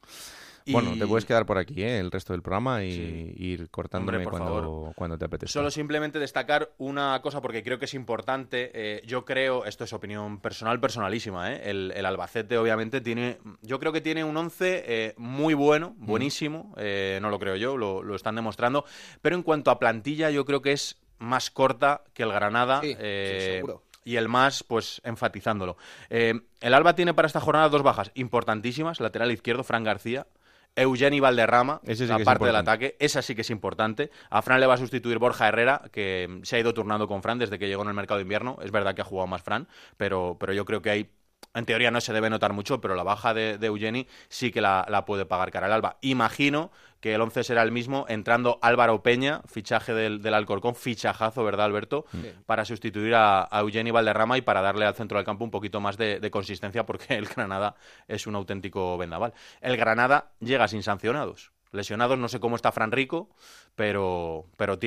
Bueno, te puedes quedar por aquí, ¿eh?, el resto del programa y ir cortándome. Hombre, cuando te apetezca. Solo simplemente destacar una cosa porque creo que es importante. Yo creo, esto es opinión personalísima, ¿eh? El Albacete obviamente tiene, yo creo que tiene un 11 muy bueno, buenísimo. No lo creo yo, lo están demostrando. Pero en cuanto a plantilla, yo creo que es más corta que el Granada. Sí, seguro. Y el más, pues, enfatizándolo. El Alba tiene para esta jornada 2 bajas importantísimas. Lateral izquierdo, Fran García. Eugeni Valderrama, sí, la parte del ataque, esa sí que es importante. A Fran le va a sustituir Borja Herrera, que se ha ido turnando con Fran desde que llegó en el mercado de invierno. Es verdad que ha jugado más Fran, pero yo creo que hay... En teoría no se debe notar mucho, pero la baja de Eugeni sí que la puede pagar cara al Alba. Imagino que el 11 será el mismo, entrando Álvaro Peña, fichaje del Alcorcón, fichajazo, ¿verdad, Alberto? Sí. Para sustituir a Eugeni Valderrama y para darle al centro del campo un poquito más de consistencia, porque el Granada es un auténtico vendaval. El Granada llega sin sancionados. Lesionados, no sé cómo está Fran Rico, pero los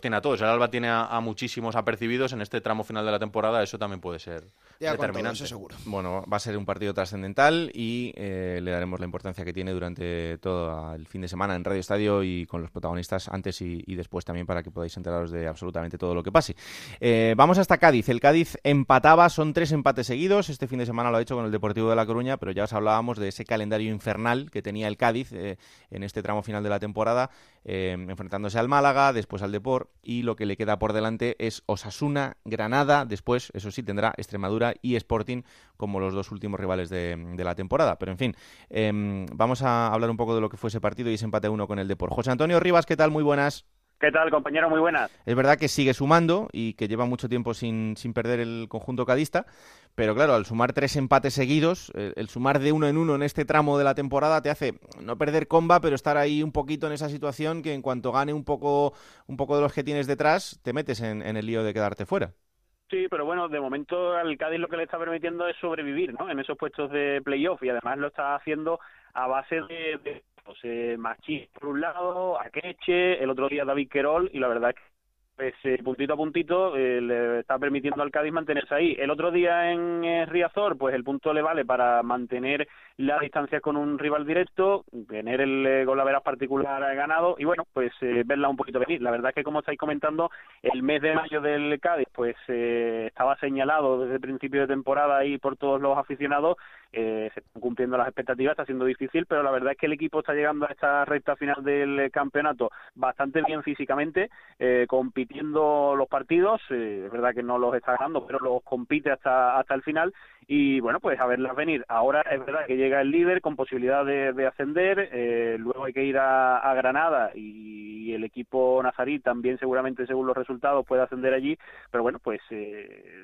tiene a todos. El Alba tiene a muchísimos apercibidos en este tramo final de la temporada. Eso también puede ser determinante. Eso seguro. Bueno, va a ser un partido trascendental y le daremos la importancia que tiene durante todo el fin de semana en Radio Estadio y con los protagonistas antes y después también, para que podáis enteraros de absolutamente todo lo que pase. Vamos hasta Cádiz. El Cádiz empataba, son 3 empates seguidos. Este fin de semana lo ha hecho con el Deportivo de la Coruña, pero ya os hablábamos de ese calendario infernal que tenía el Cádiz en este tramo final de la temporada, enfrentándose al Málaga, después al Depor, y lo que le queda por delante es Osasuna, Granada, después, eso sí, tendrá Extremadura y Sporting como los 2 últimos rivales de la temporada. Pero en fin, vamos a hablar un poco de lo que fue ese partido y ese empate 1 con el Depor. José Antonio Rivas, ¿qué tal? Muy buenas. ¿Qué tal, compañero? Muy buenas. Es verdad que sigue sumando y que lleva mucho tiempo sin perder el conjunto cadista, pero claro, al sumar 3 empates seguidos, el sumar de 1 en 1 en este tramo de la temporada te hace no perder comba, pero estar ahí un poquito en esa situación que en cuanto gane un poco de los que tienes detrás, te metes en el lío de quedarte fuera. Sí, pero bueno, de momento al Cádiz lo que le está permitiendo es sobrevivir, ¿no?, en esos puestos de playoff, y además lo está haciendo a base de... Machís por un lado, Akeche, el otro día David Querol, y la verdad es que pues puntito a puntito le está permitiendo al Cádiz mantenerse ahí. El otro día en Riazor, pues el punto le vale para mantener las distancias con un rival directo, tener el golaveras particular ganado y bueno, pues verla un poquito venir. La verdad es que, como estáis comentando, el mes de mayo del Cádiz pues estaba señalado desde el principio de temporada ahí por todos los aficionados. Se están cumpliendo las expectativas, está siendo difícil, pero la verdad es que el equipo está llegando a esta recta final del campeonato bastante bien físicamente, compitiendo los partidos, es verdad que no los está ganando, pero los compite hasta el final y bueno, pues a verlas venir. Ahora es verdad que llega el líder con posibilidad de ascender, luego hay que ir a Granada y el equipo nazarí también seguramente, según los resultados, puede ascender allí, pero bueno, pues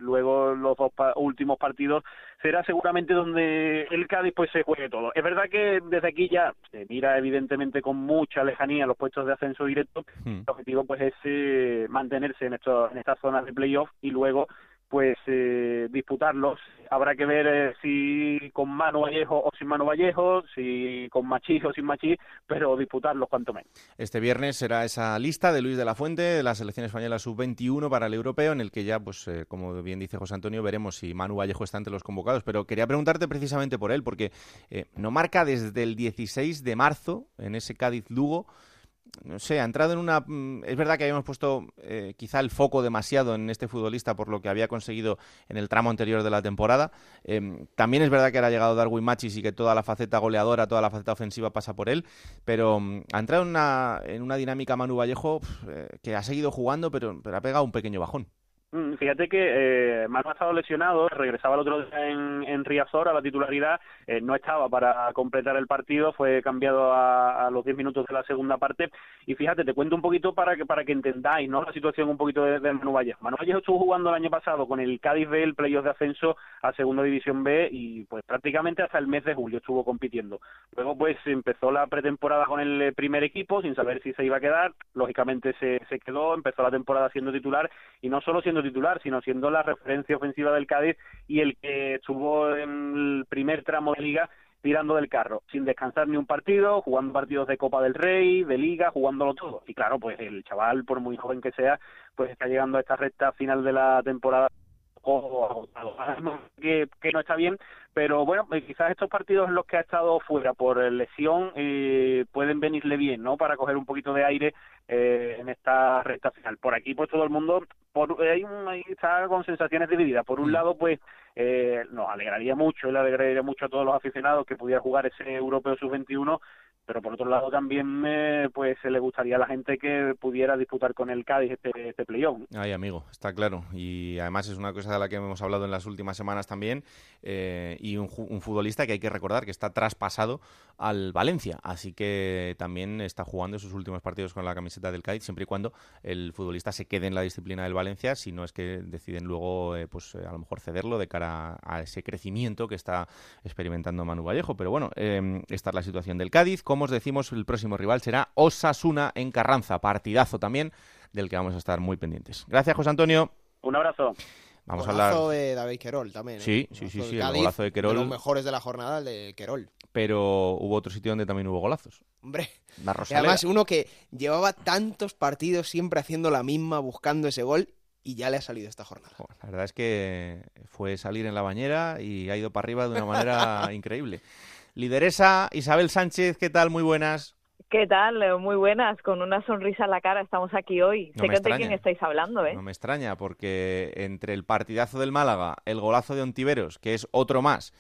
luego los dos últimos partidos será seguramente donde el Cádiz pues se juegue todo. Es verdad que desde aquí ya se mira evidentemente con mucha lejanía los puestos de ascenso directo. El objetivo pues es mantenerse en estas zonas de playoff y luego pues disputarlos. Habrá que ver si con Manu Vallejo o sin Manu Vallejo, si con Machís o sin Machís, pero disputarlos cuanto menos. Este viernes será esa lista de Luis de la Fuente, de la selección española sub-21 para el europeo, en el que ya, pues como bien dice José Antonio, veremos si Manu Vallejo está entre los convocados. Pero quería preguntarte precisamente por él, porque no marca desde el 16 de marzo en ese Cádiz-Lugo. No sé, ha entrado en una... Es verdad que habíamos puesto quizá el foco demasiado en este futbolista por lo que había conseguido en el tramo anterior de la temporada. También es verdad que ahora ha llegado Darwin Machis y que toda la faceta goleadora, toda la faceta ofensiva pasa por él, pero ha entrado en una dinámica Manu Vallejo que ha seguido jugando, pero ha pegado un pequeño bajón. Fíjate que Manu ha estado lesionado, regresaba el otro día en Riazor a la titularidad, no estaba para completar el partido, fue cambiado a los 10 minutos de la segunda parte y fíjate, te cuento un poquito para que entendáis, ¿no?, la situación un poquito de Manu Vallejo. Manu Vallejo estuvo jugando el año pasado con el Cádiz B, el playoff de ascenso a Segunda División B y pues prácticamente hasta el mes de julio estuvo compitiendo. Luego pues empezó la pretemporada con el primer equipo sin saber si se iba a quedar, lógicamente se quedó, empezó la temporada siendo titular y no solo siendo titular, sino siendo la referencia ofensiva del Cádiz y el que estuvo en el primer tramo de Liga tirando del carro, sin descansar ni un partido, jugando partidos de Copa del Rey, de Liga, jugándolo todo. Y claro, pues el chaval, por muy joven que sea, pues está llegando a esta recta final de la temporada que no está bien, pero bueno, quizás estos partidos en los que ha estado fuera por lesión pueden venirle bien, ¿no?, para coger un poquito de aire en esta recta final. Por aquí pues todo el mundo está con sensaciones divididas. Por un lado pues nos alegraría mucho, le alegraría mucho a todos los aficionados que pudiera jugar ese europeo sub-21, pero por otro lado también pues le gustaría a la gente que pudiera disputar con el Cádiz este play-off. Ay, amigo, está claro. Y además es una cosa de la que hemos hablado en las últimas semanas también, y un futbolista que hay que recordar que está traspasado al Valencia, así que también está jugando sus últimos partidos con la camiseta del Cádiz, siempre y cuando el futbolista se quede en la disciplina del Valencia, si no es que deciden luego pues a lo mejor cederlo de cara a ese crecimiento que está experimentando Manu Vallejo. Pero bueno, esta es la situación del Cádiz. Como os decimos, el próximo rival será Osasuna en Carranza. Partidazo también del que vamos a estar muy pendientes. Gracias, José Antonio. Un abrazo. Vamos a hablar de David Querol también. Sí, el golazo de Querol. De los mejores de la jornada, el de Querol. Pero hubo otro sitio donde también hubo golazos. Hombre, la Rosaleda. Y además uno que llevaba tantos partidos siempre haciendo la misma, buscando ese gol, y ya le ha salido esta jornada. Bueno, la verdad es que fue salir en la bañera y ha ido para arriba de una manera increíble. Lideresa Isabel Sánchez, ¿qué tal? Muy buenas. ¿Qué tal, Leo? Muy buenas, con una sonrisa en la cara estamos aquí hoy. No sé de quién estáis hablando, ¿eh? No me extraña, porque entre el partidazo del Málaga, el golazo de Ontiveros, que es otro más,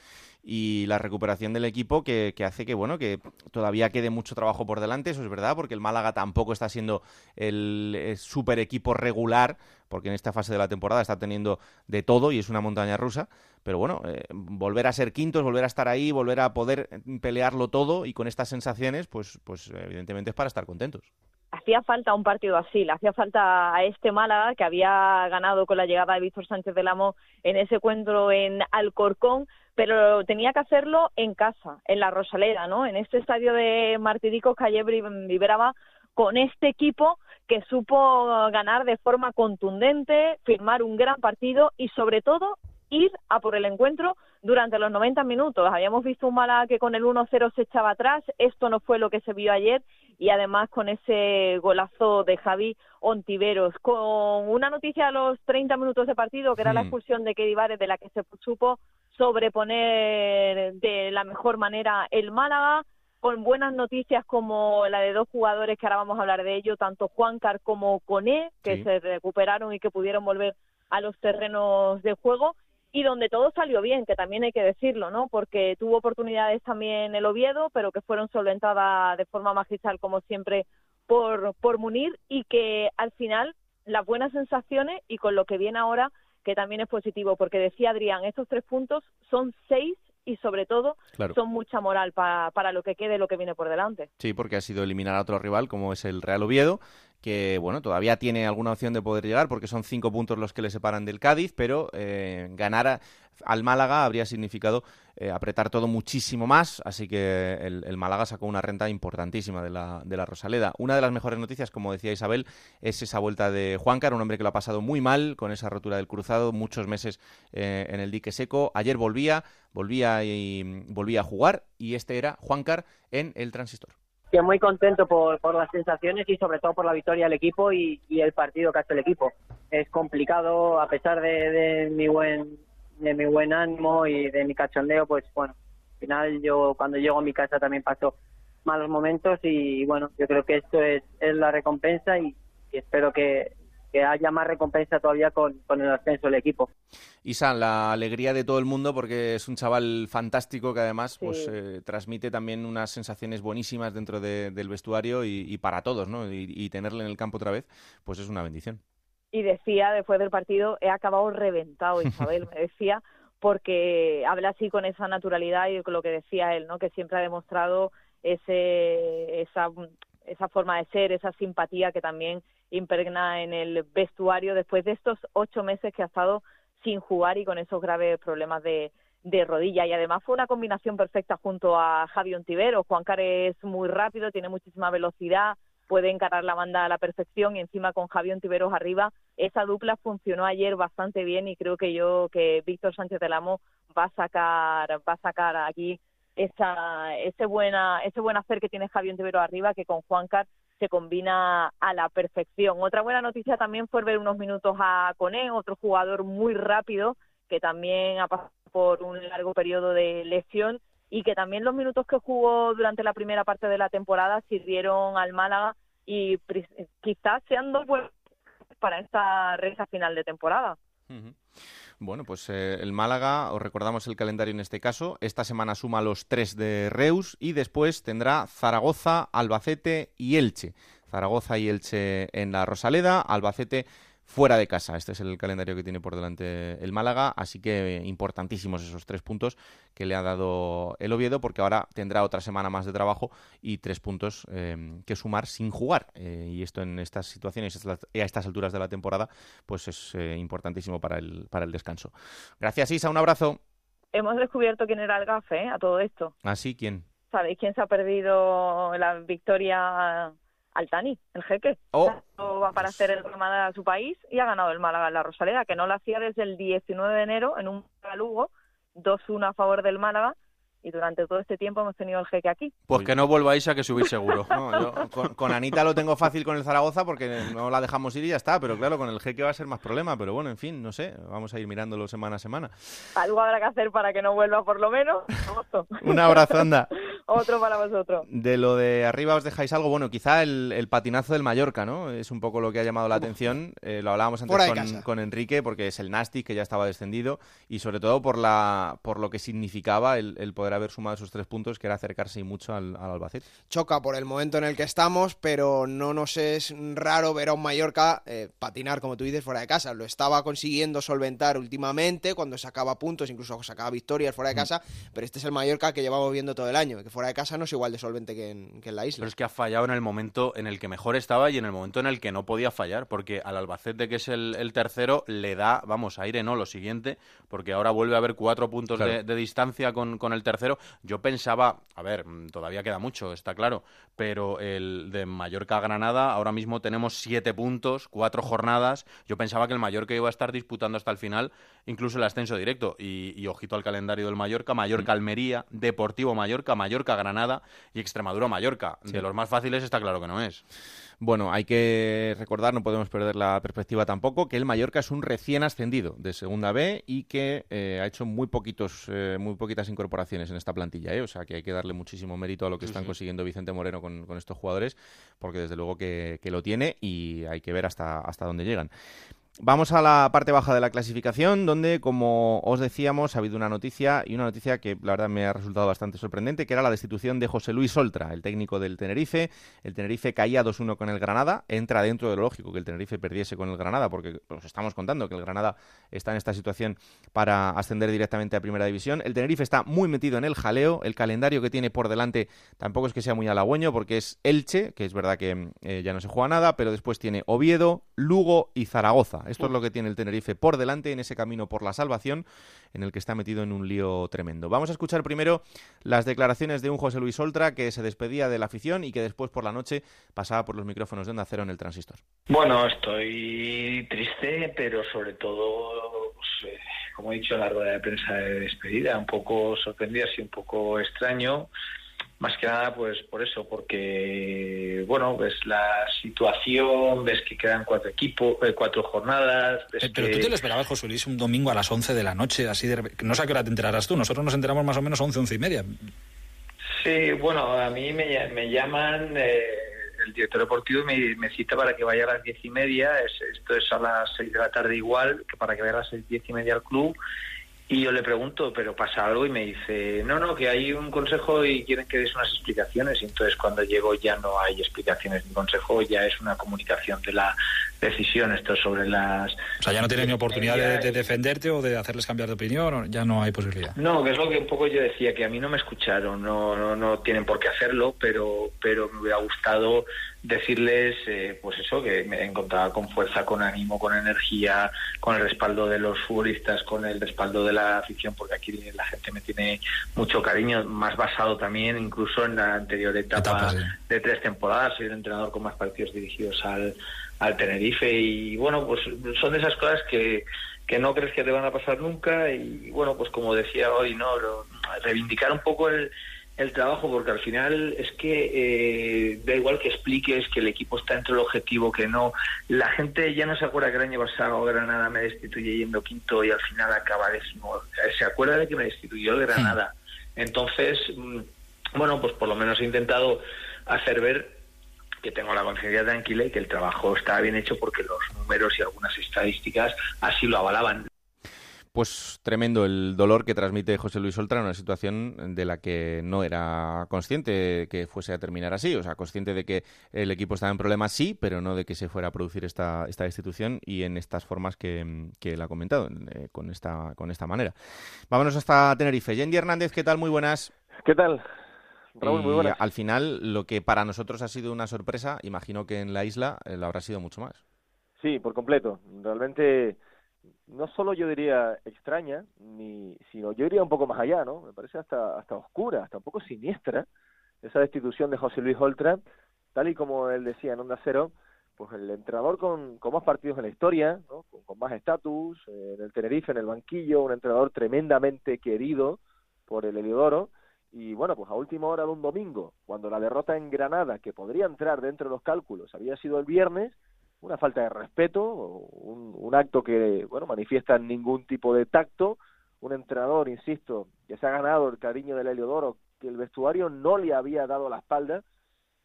y la recuperación del equipo que hace que, bueno, que todavía quede mucho trabajo por delante, eso es verdad, porque el Málaga tampoco está siendo el super equipo regular, porque en esta fase de la temporada está teniendo de todo y es una montaña rusa, pero bueno, volver a ser quintos, volver a estar ahí, volver a poder pelearlo todo y con estas sensaciones, pues evidentemente es para estar contentos. Hacía falta un partido así, le hacía falta a este Málaga que había ganado con la llegada de Víctor Sánchez del Amo en ese encuentro en Alcorcón, pero tenía que hacerlo en casa, en la Rosaleda, ¿no? En este estadio de Martiricos que ayer vibraba con este equipo que supo ganar de forma contundente, firmar un gran partido y sobre todo ir a por el encuentro durante los 90 minutos. Habíamos visto un Málaga que con el 1-0 se echaba atrás, esto no fue lo que se vio ayer y además con ese golazo de Javi Ontiveros. Con una noticia a los 30 minutos de partido, que era la expulsión de Kedi Vares, de la que se supo sobreponer de la mejor manera el Málaga, con buenas noticias como la de dos jugadores que ahora vamos a hablar de ello, tanto Juancar como Koné, que se recuperaron y que pudieron volver a los terrenos de juego, y donde todo salió bien, que también hay que decirlo, ¿no? Porque tuvo oportunidades también el Oviedo, pero que fueron solventadas de forma magistral, como siempre, por Munir, y que al final las buenas sensaciones, y con lo que viene ahora, que también es positivo, porque decía Adrián, estos 3 puntos son 6, y sobre todo son mucha moral para lo que quede, lo que viene por delante. Sí, porque ha sido eliminar a otro rival, como es el Real Oviedo, que bueno, todavía tiene alguna opción de poder llegar, porque son 5 puntos los que le separan del Cádiz, pero ganar al Málaga habría significado apretar todo muchísimo más, así que el Málaga sacó una renta importantísima de la Rosaleda. Una de las mejores noticias, como decía Isabel, es esa vuelta de Juancar, un hombre que lo ha pasado muy mal con esa rotura del cruzado, muchos meses en el dique seco. Ayer volvía a jugar, y este era Juancar en el Transistor. Que muy contento por las sensaciones y sobre todo por la victoria del equipo y el partido que ha hecho el equipo. Es complicado, a pesar de mi buen ánimo y de mi cachondeo, pues bueno, al final yo cuando llego a mi casa también paso malos momentos y bueno, yo creo que esto es la recompensa y espero que haya más recompensa todavía con el ascenso del equipo. Isa, la alegría de todo el mundo, porque es un chaval fantástico que además pues transmite también unas sensaciones buenísimas dentro del vestuario y para todos, ¿no? Y tenerle en el campo otra vez, pues es una bendición. Y decía, después del partido, he acabado reventado, Isabel, me decía, porque habla así con esa naturalidad y con lo que decía él, ¿no? Que siempre ha demostrado esa forma de ser, esa simpatía que también impregna en el vestuario después de estos 8 meses que ha estado sin jugar y con esos graves problemas de rodilla. Y además fue una combinación perfecta junto a Javi Ontiveros. Juancar es muy rápido, tiene muchísima velocidad, puede encarar la banda a la perfección, y encima con Javi Ontiveros arriba, esa dupla funcionó ayer bastante bien, y creo que Víctor Sánchez del Amo va a sacar aquí ese buen hacer que tiene Javi Ontiveros arriba, que con Juancar se combina a la perfección. Otra buena noticia también fue ver unos minutos a Koné, otro jugador muy rápido que también ha pasado por un largo periodo de lesión, y que también los minutos que jugó durante la primera parte de la temporada sirvieron al Málaga y quizás sean 2 buenos para esta recta final de temporada. Uh-huh. Bueno, pues el Málaga, os recordamos el calendario en este caso, esta semana suma los 3 de Reus y después tendrá Zaragoza, Albacete y Elche. Zaragoza y Elche en la Rosaleda, Albacete fuera de casa. Este es el calendario que tiene por delante el Málaga, así que importantísimos esos 3 puntos que le ha dado el Oviedo, porque ahora tendrá otra semana más de trabajo y 3 puntos que sumar sin jugar. Y esto en estas situaciones, a estas alturas de la temporada, pues es importantísimo para el descanso. Gracias, Isa, un abrazo. Hemos descubierto quién era el gafe, a todo esto. ¿Ah, sí? ¿Quién? ¿Sabéis quién se ha perdido la victoria? Altani, el jeque. Va para hacer el Granada a su país y ha ganado el Málaga en la Rosaleda, que no lo hacía desde el 19 de enero en un Lugo, 2-1 a favor del Málaga, y durante todo este tiempo hemos tenido el jeque aquí. Pues que no volváis, a que subís seguro. No, yo con Anita lo tengo fácil con el Zaragoza porque no la dejamos ir y ya está, pero claro, con el jeque va a ser más problema, pero bueno, en fin, no sé, vamos a ir mirándolo semana a semana. Algo habrá que hacer para que no vuelva por lo menos. Un abrazo, anda. Otro para vosotros. De lo de arriba os dejáis algo, bueno, quizá el patinazo del Mallorca, ¿no? Es un poco lo que ha llamado la atención. Lo hablábamos antes con Enrique, porque es el Nástic que ya estaba descendido, y sobre todo por lo que significaba el poder haber sumado esos 3 puntos, que era acercarse y mucho al Albacete. Choca por el momento en el que estamos, pero no nos es raro ver a un Mallorca patinar, como tú dices, fuera de casa. Lo estaba consiguiendo solventar últimamente cuando sacaba puntos, incluso sacaba victorias fuera de casa, pero este es el Mallorca que llevamos viendo todo el año, que fuera de casa no es igual de solvente que en la isla. Pero es que ha fallado en el momento en el que mejor estaba y en el momento en el que no podía fallar, porque al Albacete, que es el tercero, le da, vamos, aire, ¿no? Lo siguiente, porque ahora vuelve a haber 4 puntos de distancia con el tercero. Yo pensaba, a ver, todavía queda mucho, está claro, pero el de Mallorca-Granada, ahora mismo tenemos 7 puntos, 4 jornadas. Yo pensaba que el Mallorca iba a estar disputando hasta el final, incluso el ascenso directo. Y ojito al calendario del Mallorca: Mallorca-Almería, Deportivo Mallorca, Mallorca Mallorca-Granada y Extremadura-Mallorca. Sí. De los más fáciles está claro que no es. Bueno, hay que recordar, no podemos perder la perspectiva tampoco, que el Mallorca es un recién ascendido de Segunda B y que ha hecho muy poquitas incorporaciones en esta plantilla, O sea, que hay que darle muchísimo mérito a lo que están consiguiendo Vicente Moreno con estos jugadores, porque desde luego que lo tiene y hay que ver hasta dónde llegan. Vamos a la parte baja de la clasificación, donde, como os decíamos, ha habido una noticia, y una noticia que la verdad me ha resultado bastante sorprendente, que era la destitución de José Luis Oltra, el técnico del Tenerife. El Tenerife caía 2-1 con el Granada, entra dentro de lo lógico que el Tenerife perdiese con el Granada, porque os estamos contando que el Granada está en esta situación para ascender directamente a Primera División. El Tenerife está muy metido en el jaleo, el calendario que tiene por delante tampoco es que sea muy halagüeño, porque es Elche, que es verdad que ya no se juega nada, pero después tiene Oviedo, Lugo y Zaragoza. Esto es lo que tiene el Tenerife por delante en ese camino por la salvación, en el que está metido en un lío tremendo. Vamos a escuchar primero las declaraciones de un José Luis Oltra que se despedía de la afición y que después por la noche pasaba por los micrófonos de Onda Cero en el Transistor. Bueno, estoy triste, pero sobre todo, pues, como he dicho en la rueda de prensa de despedida, un poco sorprendido, así un poco extraño. Más que nada, pues por eso, porque, bueno, ves la situación, ves que quedan cuatro jornadas. Pero tú te lo esperabas, José Luis, un domingo a las 11 de la noche, así de... No sé a qué hora te enterarás tú, nosotros nos enteramos más o menos 11:30. Sí, bueno, a mí me llaman, el director deportivo me cita para que vaya a las 10:30, esto es a las 6 de la tarde igual, que para que vaya a las 10:30 al club. Y yo le pregunto, ¿pero pasa algo? Y me dice, no, que hay un consejo y quieren que des unas explicaciones. Y entonces cuando llego ya no hay explicaciones ni consejo, ya es una comunicación de la decisión. Esto sobre las... O sea, ya no tienen ni oportunidad de defenderte o de hacerles cambiar de opinión, o ya no hay posibilidad. No, que es lo que un poco yo decía, que a mí no me escucharon, no tienen por qué hacerlo, pero me hubiera gustado decirles, pues eso, que me encontraba con fuerza, con ánimo, con energía, con el respaldo de los futbolistas, con el respaldo de la afición, porque aquí la gente me tiene mucho cariño, más basado también incluso en la anterior etapa sí. De 3 temporadas, soy el entrenador con más partidos dirigidos al Tenerife, y bueno, pues son de esas cosas que no crees que te van a pasar nunca, y bueno, pues como decía hoy, ¿no? Reivindicar un poco el trabajo, porque al final es que da igual que expliques que el equipo está dentro del objetivo, que no, la gente ya no se acuerda que el año pasado Granada me destituye yendo 5º y al final acaba 10º, se acuerda de que me destituyó el Granada. Entonces, bueno, pues por lo menos he intentado hacer ver que tengo la conciencia tranquila y que el trabajo está bien hecho, porque los números y algunas estadísticas así lo avalaban. Pues tremendo el dolor que transmite José Luis Oltra en una situación de la que no era consciente que fuese a terminar así. O sea, consciente de que el equipo estaba en problemas, sí, pero no de que se fuera a producir esta destitución y en estas formas que él ha comentado, con esta manera. Vámonos hasta Tenerife. Yendi Hernández, ¿qué tal? Muy buenas. ¿Qué tal? Raúl, muy buenas. Al final, lo que para nosotros ha sido una sorpresa, imagino que en la isla lo habrá sido mucho más. Sí, por completo. Realmente... no solo yo diría extraña, sino yo diría un poco más allá, ¿no? Me parece hasta oscura, hasta un poco siniestra esa destitución de José Luis Oltra, tal y como él decía en Onda Cero, pues el entrenador con más partidos en la historia, ¿no? Con más estatus, en el Tenerife, en el banquillo, un entrenador tremendamente querido por el Heliodoro, y bueno, pues a última hora de un domingo, cuando la derrota en Granada, que podría entrar dentro de los cálculos, había sido el viernes, una falta de respeto, un acto que, bueno, manifiesta ningún tipo de tacto, un entrenador, insisto, que se ha ganado el cariño del Heliodoro, que el vestuario no le había dado la espalda,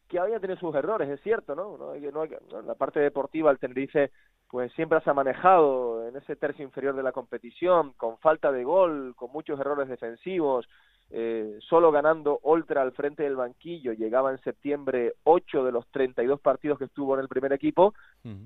que había tenido sus errores, es cierto, ¿no? No, la parte deportiva, el Tenerife, pues siempre se ha manejado en ese tercio inferior de la competición, con falta de gol, con muchos errores defensivos, solo ganando Oltra al frente del banquillo, llegaba en septiembre 8 de los 32 partidos que estuvo en el primer equipo,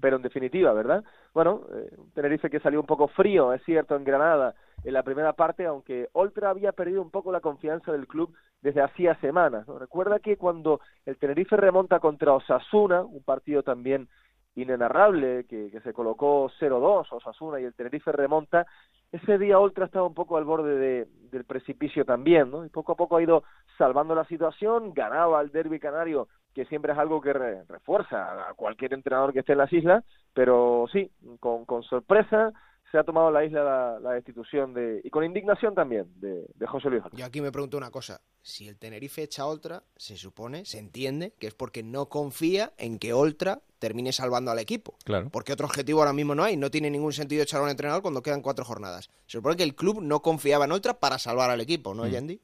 pero en definitiva, ¿verdad? Bueno, Tenerife que salió un poco frío, es cierto, en Granada, en la primera parte, aunque Oltra había perdido un poco la confianza del club desde hacía semanas, ¿no? Recuerda que cuando el Tenerife remonta contra Osasuna, un partido también inenarrable, que se colocó 0-2, Osasuna, y el Tenerife remonta, ese día Oltra estaba un poco al borde del precipicio también, ¿no? Y poco a poco ha ido salvando la situación, ganaba el derbi canario, que siempre es algo que refuerza a cualquier entrenador que esté en las islas, pero sí, con sorpresa se ha tomado la isla la destitución y con indignación también de José Luis Oltra. Yo aquí me pregunto una cosa, si el Tenerife echa a Oltra, se supone, se entiende, que es porque no confía en que Oltra termine salvando al equipo. Claro. Porque otro objetivo ahora mismo no hay, no tiene ningún sentido echar a un entrenador cuando quedan 4 jornadas. Se supone que el club no confiaba en Oltra para salvar al equipo, ¿no, Yendi?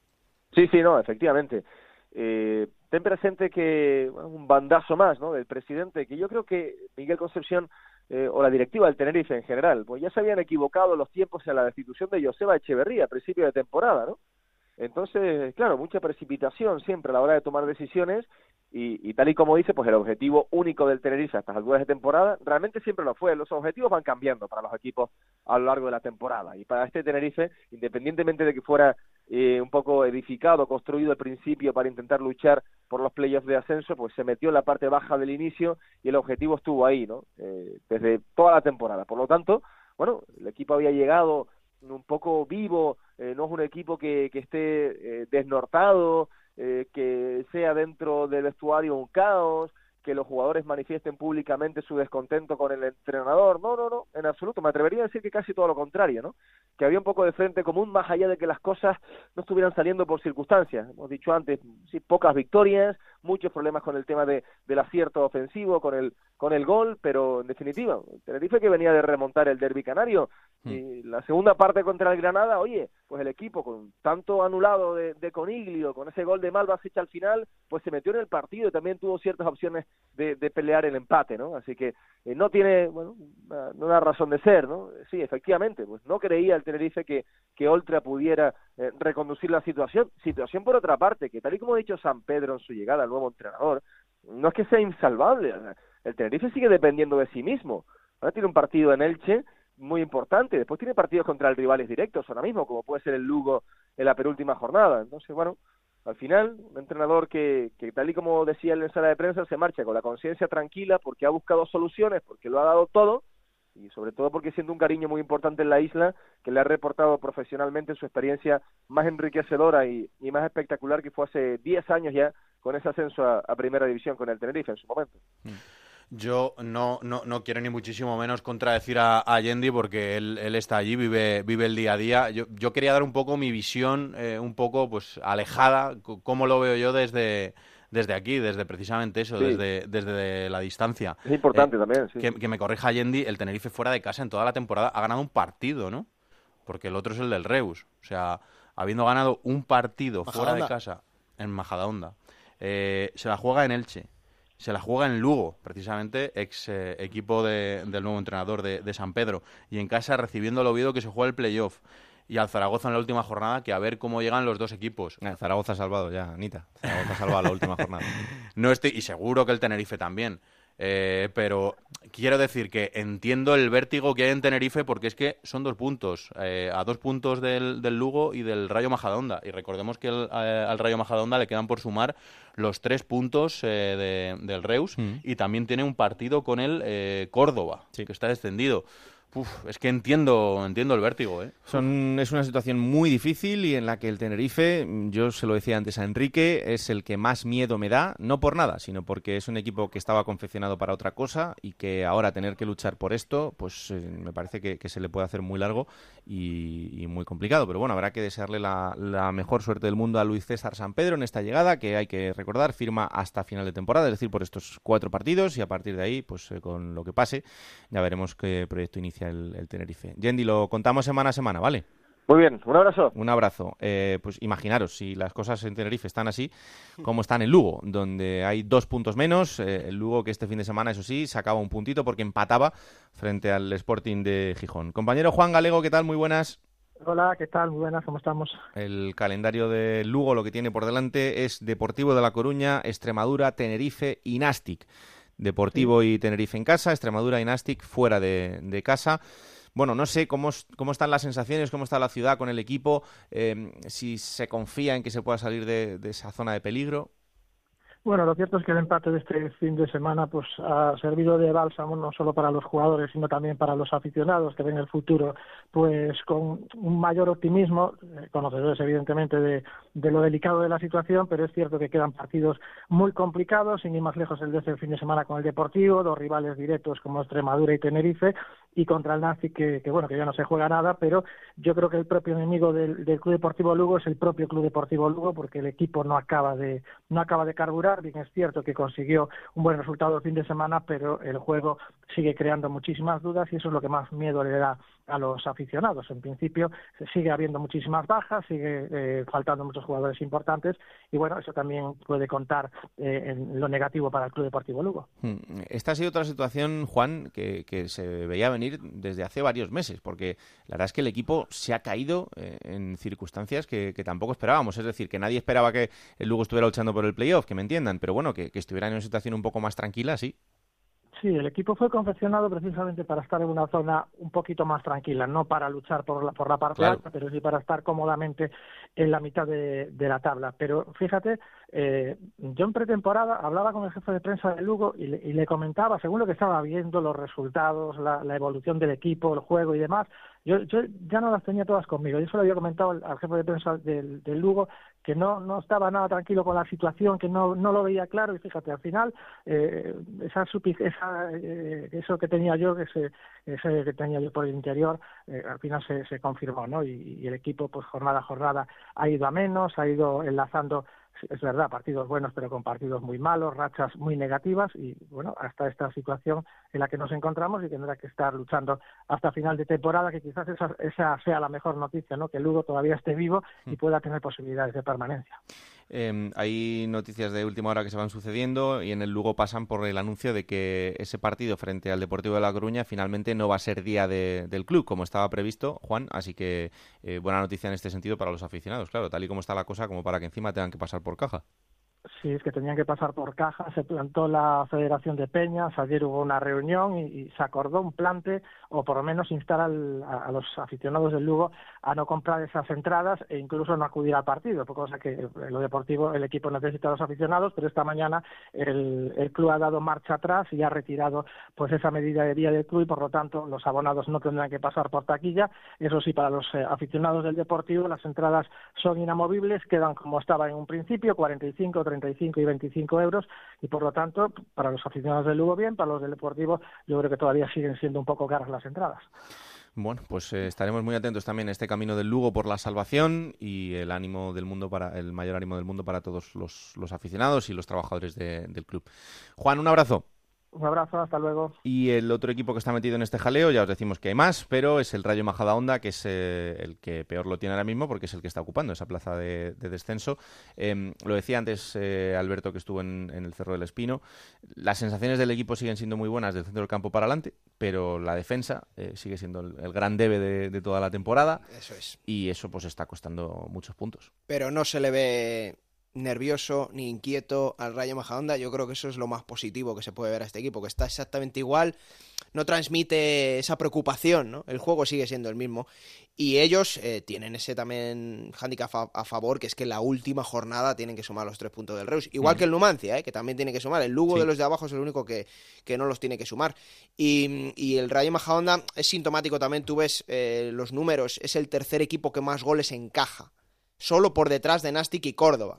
Sí, no, efectivamente. Ten presente que un bandazo más, ¿no?, del presidente, que yo creo que Miguel Concepción o la directiva del Tenerife en general, pues ya se habían equivocado los tiempos en la destitución de Joseba Echeverría a principio de temporada, ¿no? Entonces, claro, mucha precipitación siempre a la hora de tomar decisiones y tal y como dice, pues el objetivo único del Tenerife a estas alturas de temporada realmente siempre lo fue. Los objetivos van cambiando para los equipos a lo largo de la temporada y para este Tenerife, independientemente de que fuera un poco edificado, construido al principio para intentar luchar por los playoffs de ascenso, pues se metió en la parte baja del inicio y el objetivo estuvo ahí, ¿no? Desde toda la temporada. Por lo tanto, bueno, el equipo había llegado un poco vivo, no es un equipo que esté desnortado, que sea dentro del vestuario un caos, que los jugadores manifiesten públicamente su descontento con el entrenador. No, en absoluto. Me atrevería a decir que casi todo lo contrario, ¿no? Que había un poco de frente común, más allá de que las cosas no estuvieran saliendo por circunstancias. Hemos dicho antes, sí, pocas victorias, muchos problemas con el tema del acierto ofensivo, con el gol, pero en definitiva, el Tenerife que venía de remontar el derbi canario, y la segunda parte contra el Granada, oye, pues el equipo con tanto anulado de Coniglio, con ese gol de Malva hecho al final, pues se metió en el partido y también tuvo ciertas opciones de pelear el empate, ¿no? Así que no tiene, bueno, una razón de ser, ¿no? Sí, efectivamente, pues no creía el Tenerife que Oltra pudiera reconducir la situación por otra parte, que tal y como ha dicho San Pedro en su llegada al nuevo entrenador, no es que sea insalvable, el Tenerife sigue dependiendo de sí mismo. Ahora tiene un partido en Elche muy importante, después tiene partidos contra rivales directos ahora mismo, como puede ser el Lugo en la penúltima jornada. Entonces, bueno, al final, un entrenador que tal y como decía en la sala de prensa, se marcha con la conciencia tranquila porque ha buscado soluciones, porque lo ha dado todo, y sobre todo porque siente un cariño muy importante en la isla, que le ha reportado profesionalmente en su experiencia más enriquecedora y más espectacular que fue hace 10 años ya, con ese ascenso a Primera División con el Tenerife en su momento. Yo no quiero ni muchísimo menos contradecir a Yendi, porque él está allí, vive el día a día. Yo quería dar un poco mi visión, un poco pues alejada, cómo lo veo yo desde aquí, desde precisamente eso, sí, desde la distancia. Es importante también, sí. Que me corrija Yendi, el Tenerife fuera de casa en toda la temporada ha ganado un partido, ¿no? Porque el otro es el del Reus. O sea, habiendo ganado un partido fuera de casa en Majadahonda, se la juega en Elche. Se la juega en Lugo, precisamente, ex equipo del nuevo entrenador de San Pedro. Y en casa recibiendo al Oviedo, que se juega el playoff. Y al Zaragoza en la última jornada, que a ver cómo llegan los dos equipos. Zaragoza ha salvado ya, Anita. Zaragoza ha salvado la última jornada. Y seguro que el Tenerife también. Pero quiero decir que entiendo el vértigo que hay en Tenerife, porque es que son 2 puntos. A 2 puntos del Lugo y del Rayo Majadahonda. Y recordemos que al Rayo Majadahonda le quedan por sumar los 3 puntos del Reus, y también tiene un partido con el Córdoba, sí, que está descendido. Es que entiendo el vértigo, ¿eh? Es una situación muy difícil y en la que el Tenerife, yo se lo decía antes a Enrique, es el que más miedo me da, no por nada, sino porque es un equipo que estaba confeccionado para otra cosa y que ahora tener que luchar por esto, pues me parece que se le puede hacer muy largo y muy complicado. Pero bueno, habrá que desearle la mejor suerte del mundo a Luis César San Pedro en esta llegada, que hay que recordar, firma hasta final de temporada, es decir, por estos 4 partidos, y a partir de ahí, pues con lo que pase, ya veremos qué proyecto inicia el Tenerife. Yendi, lo contamos semana a semana, ¿vale? Muy bien, un abrazo. Un abrazo. Pues imaginaros, si las cosas en Tenerife están así, como están en Lugo, donde hay 2 puntos menos. El Lugo, que este fin de semana, eso sí, sacaba un puntito porque empataba frente al Sporting de Gijón. Compañero Juan Galego, ¿qué tal? Muy buenas. Hola, ¿qué tal? Muy buenas, ¿cómo estamos? El calendario de Lugo, lo que tiene por delante es Deportivo de la Coruña, Extremadura, Tenerife y Nástic. Deportivo y Tenerife en casa, Extremadura y Nástic fuera de casa. Bueno, no sé cómo están las sensaciones, cómo está la ciudad con el equipo, si se confía en que se pueda salir de esa zona de peligro. Bueno, lo cierto es que el empate de este fin de semana pues ha servido de bálsamo no solo para los jugadores, sino también para los aficionados que ven el futuro pues con un mayor optimismo, conocedores evidentemente de lo delicado de la situación, pero es cierto que quedan partidos muy complicados, sin ir más lejos el de este fin de semana con el Deportivo, 2 rivales directos como Extremadura y Tenerife, y contra el Nástic, que ya no se juega nada, pero yo creo que el propio enemigo del Club Deportivo Lugo es el propio Club Deportivo Lugo, porque el equipo no acaba de carburar. Bien, es cierto que consiguió un buen resultado el fin de semana, pero el juego sigue creando muchísimas dudas y eso es lo que más miedo le da a los aficionados. En principio sigue habiendo muchísimas bajas, sigue faltando muchos jugadores importantes y eso también puede contar en lo negativo para el Club Deportivo Lugo. Esta ha sido otra situación, Juan, que se veía venir desde hace varios meses, porque la verdad es que el equipo se ha caído en circunstancias que tampoco esperábamos. Es decir, que nadie esperaba que el Lugo estuviera luchando por el playoff, que me entiendan, pero que estuviera en una situación un poco más tranquila, sí. Sí, el equipo fue confeccionado precisamente para estar en una zona un poquito más tranquila, no para luchar por la parte alta, pero sí para estar cómodamente en la mitad de la tabla. Pero fíjate, yo en pretemporada hablaba con el jefe de prensa de Lugo y le comentaba, según lo que estaba viendo, los resultados, la evolución del equipo, el juego y demás. Yo ya no las tenía todas conmigo. Yo se lo había comentado al jefe de prensa del Lugo, que no estaba nada tranquilo con la situación, que no lo veía claro. Y fíjate, al final, eso que tenía yo, ese que tenía yo por el interior, al final se confirmó, ¿no? Y el equipo, pues jornada a jornada, ha ido a menos, ha ido enlazando, es verdad, partidos buenos pero con partidos muy malos, rachas muy negativas y hasta esta situación en la que nos encontramos y tendrá que estar luchando hasta final de temporada, que quizás esa sea la mejor noticia, ¿no? Que Lugo todavía esté vivo y pueda tener posibilidades de permanencia. Hay noticias de última hora que se van sucediendo y en el Lugo pasan por el anuncio de que ese partido frente al Deportivo de la Coruña finalmente no va a ser día del club como estaba previsto, Juan, así que buena noticia en este sentido para los aficionados, claro, tal y como está la cosa, como para que encima tengan que pasar por caja. Sí, es que tenían que pasar por caja. Se plantó la Federación de Peñas, ayer hubo una reunión y se acordó un plante, o por lo menos instar a los aficionados del Lugo a no comprar esas entradas e incluso no acudir al partido, cosa que en lo deportivo el equipo necesita a los aficionados, pero esta mañana el club ha dado marcha atrás y ha retirado pues esa medida de vía del club y por lo tanto los abonados no tendrán que pasar por taquilla. Eso sí, para los aficionados del Deportivo las entradas son inamovibles, quedan como estaba en un principio, 45, 35 y 25 euros, y por lo tanto para los aficionados del Lugo bien, para los del Deportivo yo creo que todavía siguen siendo un poco caras las entradas. Bueno, pues estaremos muy atentos también a este camino del Lugo por la salvación y el mayor ánimo del mundo para todos los aficionados y los trabajadores del club. Juan, un abrazo. Un abrazo, hasta luego. Y el otro equipo que está metido en este jaleo, ya os decimos que hay más, pero es el Rayo Majadahonda, que es el que peor lo tiene ahora mismo porque es el que está ocupando esa plaza de descenso. Lo decía antes Alberto, que estuvo en el Cerro del Espino. Las sensaciones del equipo siguen siendo muy buenas del centro del campo para adelante, pero la defensa sigue siendo el gran debe de toda la temporada. Eso es. Y eso pues está costando muchos puntos. Pero no se le ve nervioso ni inquieto al Rayo Majadahonda. Yo creo que eso es lo más positivo que se puede ver a este equipo, que está exactamente igual, no transmite esa preocupación, ¿no? El juego sigue siendo el mismo y ellos tienen ese también hándicap a favor, que es que en la última jornada tienen que sumar los 3 puntos del Reus, igual que el Numancia, que también tiene que sumar. El Lugo de los de abajo es el único que no los tiene que sumar y el Rayo Majadahonda es sintomático también. Tú ves los números, es el tercer equipo que más goles encaja, solo por detrás de Nástic y Córdoba.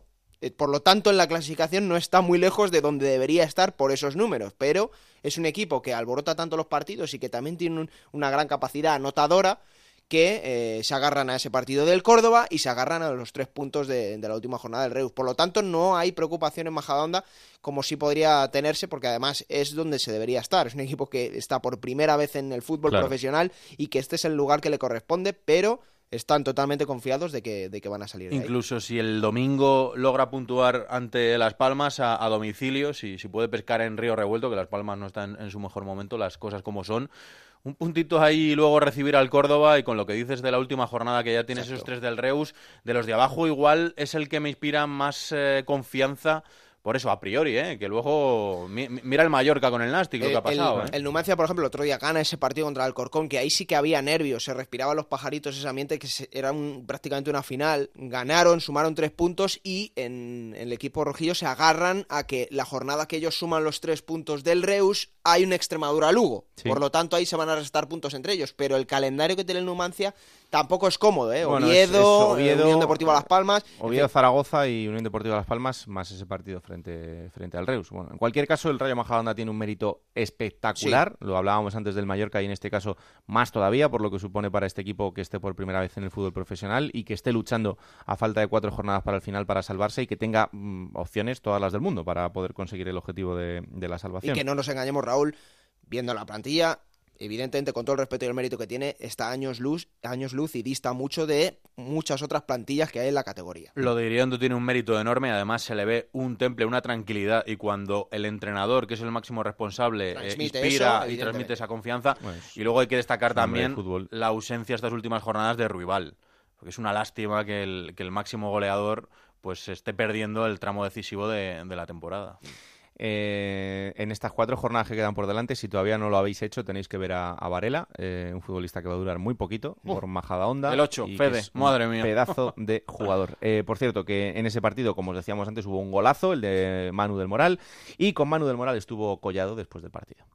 Por lo tanto, en la clasificación no está muy lejos de donde debería estar por esos números, pero es un equipo que alborota tanto los partidos y que también tiene una gran capacidad anotadora, que se agarran a ese partido del Córdoba y se agarran a los 3 puntos de la última jornada del Reus. Por lo tanto, no hay preocupación en Majadahonda como sí podría tenerse, porque además es donde se debería estar. Es un equipo que está por primera vez en el fútbol profesional y que este es el lugar que le corresponde, pero están totalmente confiados de que van a salir de ahí. Incluso si el domingo logra puntuar ante Las Palmas a domicilio, si puede pescar en Río Revuelto, que Las Palmas no está en su mejor momento, las cosas como son, un puntito ahí y luego recibir al Córdoba, y con lo que dices de la última jornada que ya tienes esos 3 del Reus, de los de abajo igual es el que me inspira más confianza. Por eso, a priori, que luego mira el Mallorca con el Nástic, lo que ha pasado. El Numancia, por ejemplo, el otro día gana ese partido contra el Alcorcón, que ahí sí que había nervios, se respiraban los pajaritos, ese ambiente que era prácticamente una final. Ganaron, sumaron 3 puntos y en el equipo rojillo se agarran a que la jornada que ellos suman los 3 puntos del Reus, hay un Extremadura-Lugo. Sí. Por lo tanto, ahí se van a restar puntos entre ellos, pero el calendario que tiene el Numancia Tampoco es cómodo, ¿eh? Bueno, Oviedo, Unión Deportiva Las Palmas... Oviedo, Zaragoza y Unión Deportiva Las Palmas, más ese partido frente al Reus. Bueno, en cualquier caso, el Rayo Majadahonda tiene un mérito espectacular. Sí. Lo hablábamos antes del Mallorca y en este caso más todavía, por lo que supone para este equipo que esté por primera vez en el fútbol profesional y que esté luchando a falta de 4 jornadas para el final para salvarse y que tenga opciones, todas las del mundo, para poder conseguir el objetivo de la salvación. Y que no nos engañemos, Raúl, viendo la plantilla... Evidentemente, con todo el respeto y el mérito que tiene, está años luz y dista mucho de muchas otras plantillas que hay en la categoría. Lo de Iriondo tiene un mérito enorme, además se le ve un temple, una tranquilidad, y cuando el entrenador, que es el máximo responsable, inspira eso, y transmite esa confianza. Pues, y luego hay que destacar también la ausencia estas últimas jornadas de Ruibal, porque es una lástima que el máximo goleador pues esté perdiendo el tramo decisivo de la temporada. En estas 4 jornadas que quedan por delante, si todavía no lo habéis hecho, tenéis que ver a Varela, un futbolista que va a durar muy poquito, por Majadahonda. El 8, Fede, madre mía. Pedazo de jugador. Por cierto, que en ese partido, como os decíamos antes, hubo un golazo, el de Manu del Moral, y con Manu del Moral estuvo Collado después del partido.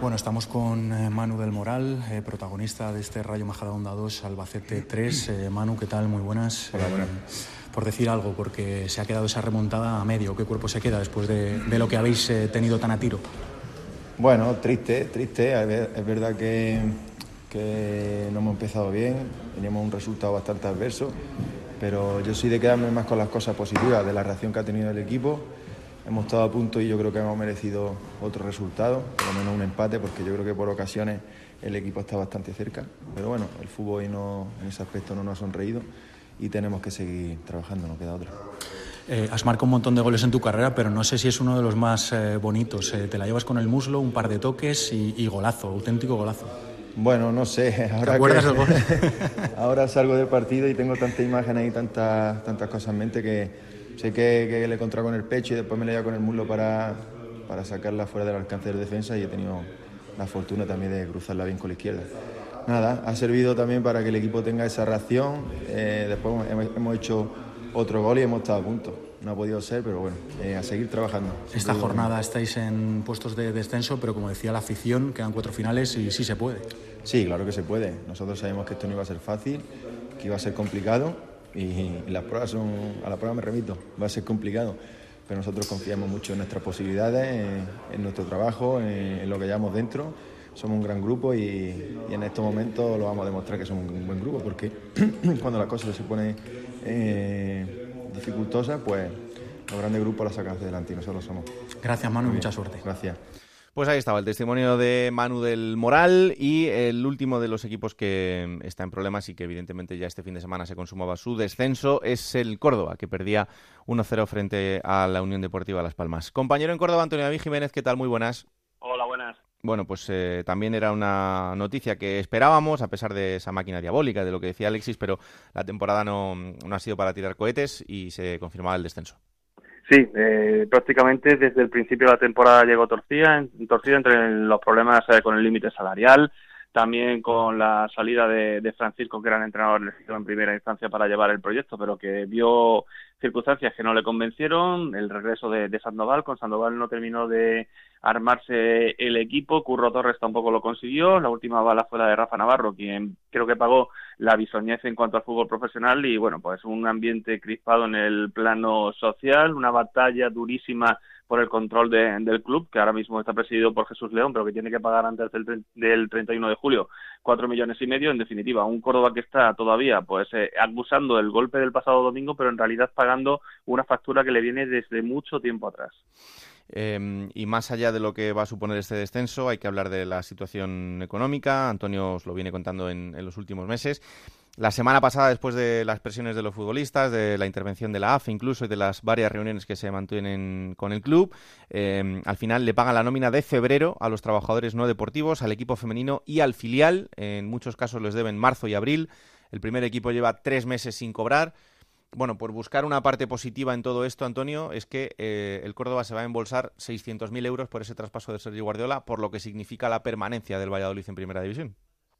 Bueno, estamos con Manu del Moral, protagonista de este Rayo Majadahonda 2, Albacete 3. Manu, ¿qué tal? Muy buenas. Hola, buenas. Por decir algo, porque se ha quedado esa remontada a medio. ¿Qué cuerpo se queda después de lo que habéis tenido tan a tiro? Bueno, triste. Es verdad que no hemos empezado bien. Teníamos un resultado bastante adverso. Pero yo soy de quedarme más con las cosas positivas, de la reacción que ha tenido el equipo. Hemos estado a punto y yo creo que hemos merecido otro resultado, por lo menos un empate, porque yo creo que por ocasiones el equipo está bastante cerca. Pero bueno, el fútbol hoy no, en ese aspecto no nos ha sonreído. Y tenemos que seguir trabajando, no queda otra. Has marcado un montón de goles en tu carrera, pero no sé si es uno de los más bonitos. Te la llevas con el muslo, un par de toques y golazo, auténtico golazo. Bueno, no sé. Ahora ¿te acuerdas del gol? Ahora salgo del partido y tengo tantas imágenes y tantas cosas en mente que sé que le he encontrado con el pecho y después me la llevo con el muslo para sacarla fuera del alcance del defensa y he tenido la fortuna también de cruzarla bien con la izquierda. Nada, ha servido también para que el equipo tenga esa reacción. Después hemos hecho otro gol y hemos estado a punto. No ha podido ser, pero bueno, a seguir trabajando. Esta jornada estáis en puestos de descenso, pero como decía la afición, quedan 4 finales y sí se puede. Sí, claro que se puede. Nosotros sabemos que esto no iba a ser fácil, que iba a ser complicado y las pruebas son... A la prueba me remito, va a ser complicado. Pero nosotros confiamos mucho en nuestras posibilidades, en nuestro trabajo, en lo que llevamos dentro. Somos un gran grupo y en estos momentos lo vamos a demostrar que somos un buen grupo, porque cuando las cosas se ponen dificultosas, pues los grandes grupos las sacan hacia adelante y nosotros somos. Gracias, Manu, y mucha suerte. Gracias. Pues ahí estaba el testimonio de Manu del Moral y el último de los equipos que está en problemas y que evidentemente ya este fin de semana se consumaba su descenso es el Córdoba, que perdía 1-0 frente a la Unión Deportiva Las Palmas. Compañero en Córdoba, Antonio David Jiménez, ¿qué tal? Muy buenas. Hola, buenas. Bueno, pues también era una noticia que esperábamos, a pesar de esa máquina diabólica, de lo que decía Alexis, pero la temporada no ha sido para tirar cohetes y se confirmaba el descenso. Sí, prácticamente desde el principio de la temporada llegó torcida entre los problemas con el límite salarial, también con la salida de Francisco, que era el entrenador elegido en primera instancia para llevar el proyecto, pero que vio circunstancias que no le convencieron, el regreso de Sandoval, con Sandoval no terminó de armarse el equipo, Curro Torres tampoco lo consiguió, la última bala fue la de Rafa Navarro, quien creo que pagó la bisoñez en cuanto al fútbol profesional y bueno, pues un ambiente crispado en el plano social, una batalla durísima por el control del club, que ahora mismo está presidido por Jesús León, pero que tiene que pagar antes del 31 de julio 4,5 millones, en definitiva, un Córdoba que está todavía pues abusando del golpe del pasado domingo, pero en realidad pagando una factura que le viene desde mucho tiempo atrás. Y más allá de lo que va a suponer este descenso, hay que hablar de la situación económica. Antonio os lo viene contando en los últimos meses. La semana pasada, después de las presiones de los futbolistas, de la intervención de la AFE incluso y de las varias reuniones que se mantienen con el club, al final le pagan la nómina de febrero a los trabajadores no deportivos, al equipo femenino y al filial. En muchos casos les deben marzo y abril. El primer equipo lleva 3 meses sin cobrar. Bueno, por buscar una parte positiva en todo esto, Antonio, es que el Córdoba se va a embolsar 600.000 euros por ese traspaso de Sergio Guardiola, por lo que significa la permanencia del Valladolid en Primera División.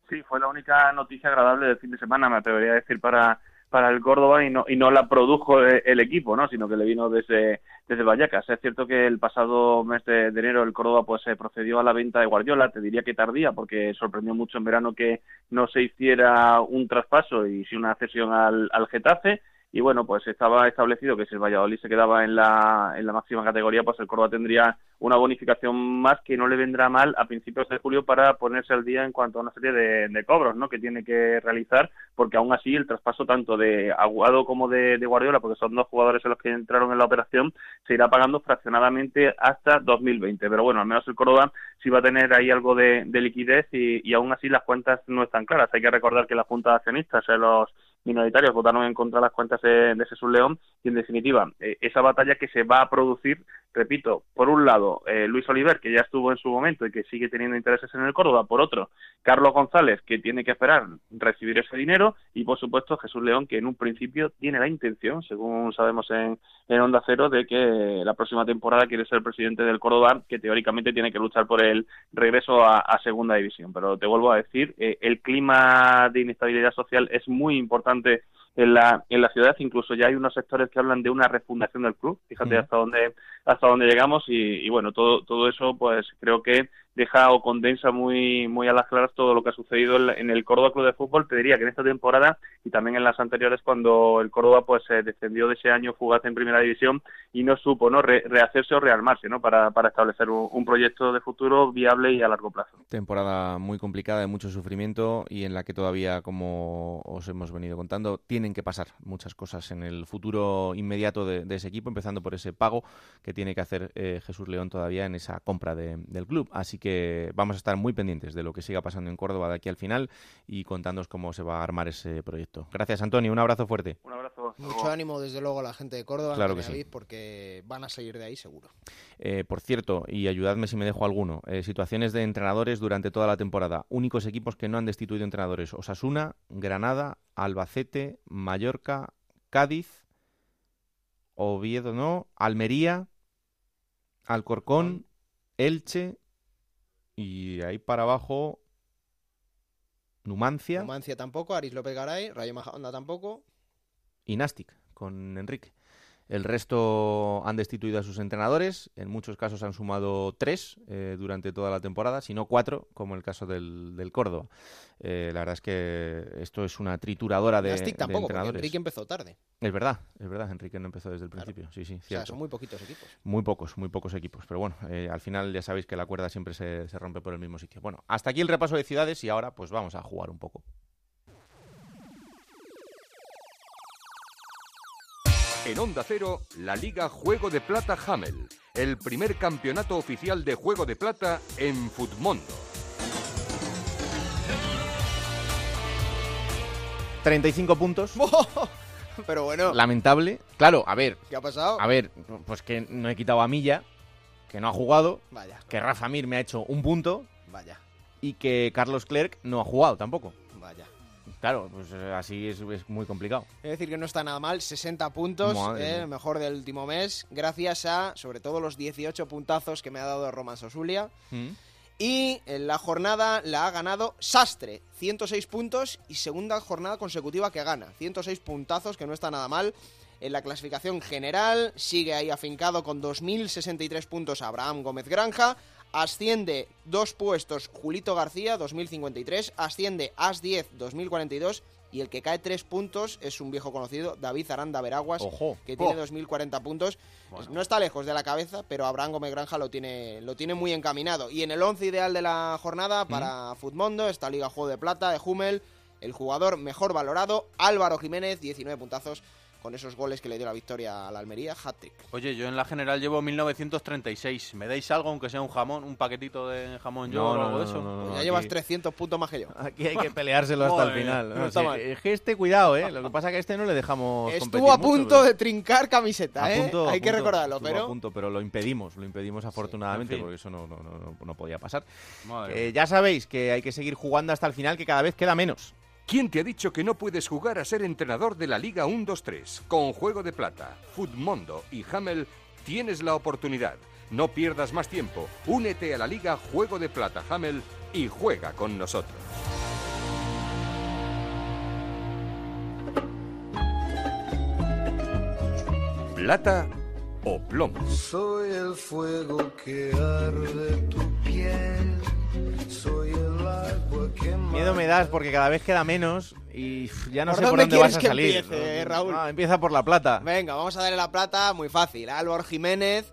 Sí, fue la única noticia agradable del fin de semana, me atrevería a decir, para para el Córdoba y no la produjo el equipo, ¿no? Sino que le vino desde Vallecas. Es cierto que el pasado mes de enero el Córdoba pues se procedió a la venta de Guardiola, te diría que tardía, porque sorprendió mucho en verano que no se hiciera un traspaso y sí una cesión al Getafe. Y bueno, pues estaba establecido que si el Valladolid se quedaba en la máxima categoría, pues el Córdoba tendría una bonificación más que no le vendrá mal a principios de julio para ponerse al día en cuanto a una serie de cobros, ¿no?, que tiene que realizar, porque aún así el traspaso tanto de Aguado como de Guardiola, porque son dos jugadores a los que entraron en la operación, se irá pagando fraccionadamente hasta 2020. Pero bueno, al menos el Córdoba sí va a tener ahí algo de liquidez y aún así las cuentas no están claras. Hay que recordar que la Junta de Accionistas, o sea, los minoritarios votaron en contra de las cuentas de Jesús León y, en definitiva, esa batalla que se va a producir, repito, por un lado Luis Oliver, que ya estuvo en su momento y que sigue teniendo intereses en el Córdoba, por otro Carlos González, que tiene que esperar recibir ese dinero, y por supuesto Jesús León, que en un principio tiene la intención, según sabemos en Onda Cero, de que la próxima temporada quiere ser presidente del Córdoba, que teóricamente tiene que luchar por el regreso a segunda división. Pero te vuelvo a decir, el clima de inestabilidad social es muy importante en la ciudad. Incluso ya hay unos sectores que hablan de una refundación del club, fíjate hasta dónde llegamos, y bueno, todo eso pues creo que deja o condensa muy muy a las claras todo lo que ha sucedido en el Córdoba Club de Fútbol. Te diría que en esta temporada y también en las anteriores, cuando el Córdoba pues se descendió de ese año fugaz en Primera División y no supo rehacerse o rearmarse, ¿no?, para establecer un proyecto de futuro viable y a largo plazo. Temporada muy complicada, de mucho sufrimiento, y en la que todavía, como os hemos venido contando, tienen que pasar muchas cosas en el futuro inmediato de ese equipo, empezando por ese pago que tiene que hacer Jesús León todavía en esa compra del club. Así que vamos a estar muy pendientes de lo que siga pasando en Córdoba de aquí al final y contándoos cómo se va a armar ese proyecto. Gracias, Antonio. Un abrazo fuerte. Un abrazo. Mucho ánimo, desde luego, a la gente de Córdoba, claro que sí, porque van a salir de ahí seguro. Por cierto, y ayudadme si me dejo alguno, situaciones de entrenadores durante toda la temporada. Únicos equipos que no han destituido entrenadores: Osasuna, Granada, Albacete, Mallorca, Cádiz, Oviedo no, Almería, Alcorcón, Elche. Y ahí para abajo, Numancia tampoco, Aris López Garay, Rayo Majadahonda tampoco. Y Nástic, con Enrique. El resto han destituido a sus entrenadores. En muchos casos han sumado 3 durante toda la temporada, si no 4, como el caso del Córdoba. La verdad es que esto es una trituradora de entrenadores. Nástic tampoco, porque Enrique empezó tarde. Es verdad, Enrique no empezó desde el principio. Sí, cierto. O sea, son muy poquitos equipos. Muy pocos equipos. Pero bueno, al final ya sabéis que la cuerda siempre se rompe por el mismo sitio. Bueno, hasta aquí el repaso de ciudades y ahora pues vamos a jugar un poco. En Onda Cero, la Liga Juego de Plata Hamel, el primer campeonato oficial de Juego de Plata en Futmundo. 35 puntos. Pero bueno. Lamentable. Claro, a ver. ¿Qué ha pasado? A ver, pues que no he quitado a Milla, que no ha jugado. Vaya. Que Rafa Mir me ha hecho un punto. Vaya. Y que Carlos Clerc no ha jugado tampoco. Vaya. Claro, pues así es muy complicado. Es decir, que no está nada mal, 60 puntos, mejor del último mes, gracias a, sobre todo, los 18 puntazos que me ha dado Roman Sosulia. Y en la jornada la ha ganado Sastre, 106 puntos, y segunda jornada consecutiva que gana, 106 puntazos, que no está nada mal. En la clasificación general sigue ahí afincado con 2.063 puntos Abraham Gómez Granja. Asciende 2 puestos Julito García, 2053, asciende As10, 2042, y el que cae 3 puntos es un viejo conocido, David Aranda Veraguas, que tiene 2040 puntos. Bueno. No está lejos de la cabeza, pero Abraham Gómez Granja lo tiene muy encaminado. Y en el 11 ideal de la jornada para Futmundo, esta Liga Juego de Plata de Hummel, el jugador mejor valorado, Álvaro Jiménez, 19 puntazos. Con esos goles que le dio la victoria a la Almería, hat-trick. Oye, yo en la general llevo 1936. ¿Me dais algo, aunque sea un jamón, un paquetito de jamón? Yo no, algo de eso. No, pues ya llevas 300 puntos más que yo. Aquí hay que peleárselo hasta el final. No está mal. Es que cuidado, ¿eh? Lo que pasa es que a este no le dejamos competir. Estuvo a punto mucho, de trincar camiseta, ¿eh? Hay que recordarlo, pero... A punto, pero lo impedimos afortunadamente, sí, en fin, porque eso no podía pasar. Ya sabéis que hay que seguir jugando hasta el final, que cada vez queda menos. ¿Quién te ha dicho que no puedes jugar a ser entrenador de la Liga 1 2 3? Con Juego de Plata, Futmundo y Hamel tienes la oportunidad. No pierdas más tiempo. Únete a la Liga Juego de Plata Hamel y juega con nosotros. plata o plomo. Soy el fuego que arde tu piel. Soy el agua que... Miedo me das porque cada vez queda menos y ya no sé por dónde vas a salir. Empiece, Raúl. No, empieza por la plata. Venga, vamos a darle la plata, muy fácil. Álvaro Jiménez,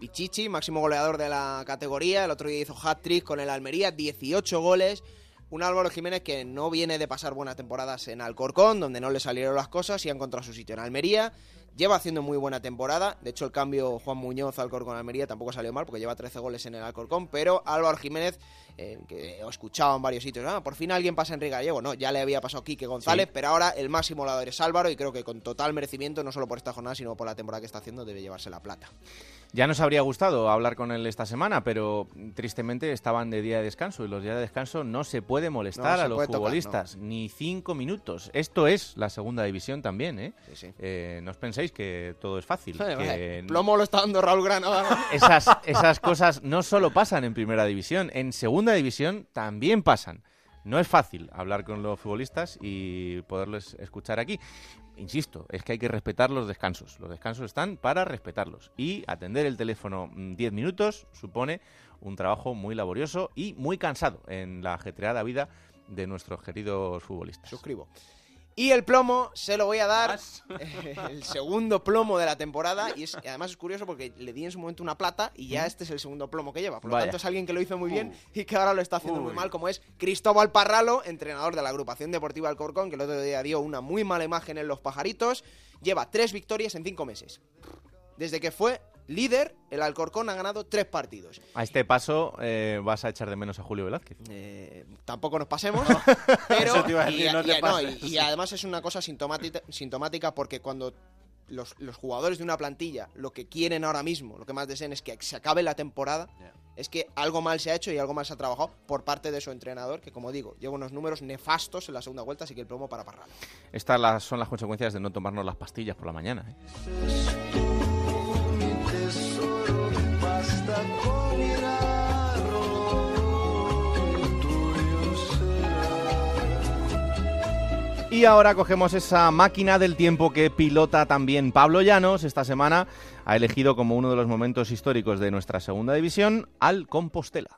Pichichi, máximo goleador de la categoría. El otro día hizo hat-trick con el Almería, 18 goles. Un Álvaro Jiménez que no viene de pasar buenas temporadas en Alcorcón, donde no le salieron las cosas y ha encontrado su sitio en Almería. Lleva haciendo muy buena temporada. De hecho, el cambio Juan Muñoz Alcorcón-Almería tampoco salió mal, porque lleva 13 goles en el Alcorcón. Pero Álvaro Jiménez, que he escuchado en varios sitios, por fin alguien pasa a Enrique Gallego. No, ya le había pasado Quique González, sí, pero ahora el máximo goleador es Álvaro, y creo que con total merecimiento, no solo por esta jornada, sino por la temporada que está haciendo, debe llevarse la plata. Ya nos habría gustado hablar con él esta semana, pero tristemente estaban de día de descanso, y los días de descanso no se puede molestar a los futbolistas, tocar, ni 5 minutos. Esto es la segunda división también, ¿eh? Sí, sí. No os penséis que todo es fácil. Sí, que... Plomo lo está dando Raúl Granado. Esas cosas no solo pasan en primera división, en segunda división también pasan. No es fácil hablar con los futbolistas y poderles escuchar aquí. Insisto, es que hay que respetar los descansos. Los descansos están para respetarlos. Y atender el teléfono 10 minutos supone un trabajo muy laborioso y muy cansado en la ajetreada vida de nuestros queridos futbolistas. Suscribo. Y el plomo se lo voy a dar, el segundo plomo de la temporada, y además es curioso porque le di en su momento una plata y ya este es el segundo plomo que lleva. Por lo tanto, es alguien que lo hizo muy bien y que ahora lo está haciendo muy mal, como es Cristóbal Parralo, entrenador de la agrupación deportiva Alcorcón, que el otro día dio una muy mala imagen en Los Pajaritos. Lleva 3 victorias en 5 meses. Desde que fue líder, el Alcorcón ha ganado 3 partidos. A este paso vas a echar de menos a Julio Velázquez. Tampoco nos pasemos, pero y además es una cosa sintomática porque cuando los jugadores de una plantilla lo que quieren ahora mismo, lo que más desean es que se acabe la temporada, es que algo mal se ha hecho y algo mal se ha trabajado por parte de su entrenador, que como digo, lleva unos números nefastos en la segunda vuelta, así que el plomo para Parral. Estas son las consecuencias de no tomarnos las pastillas por la mañana, ¿eh? Y ahora cogemos esa máquina del tiempo que pilota también Pablo Llanos. Esta semana ha elegido como uno de los momentos históricos de nuestra segunda división al Compostela.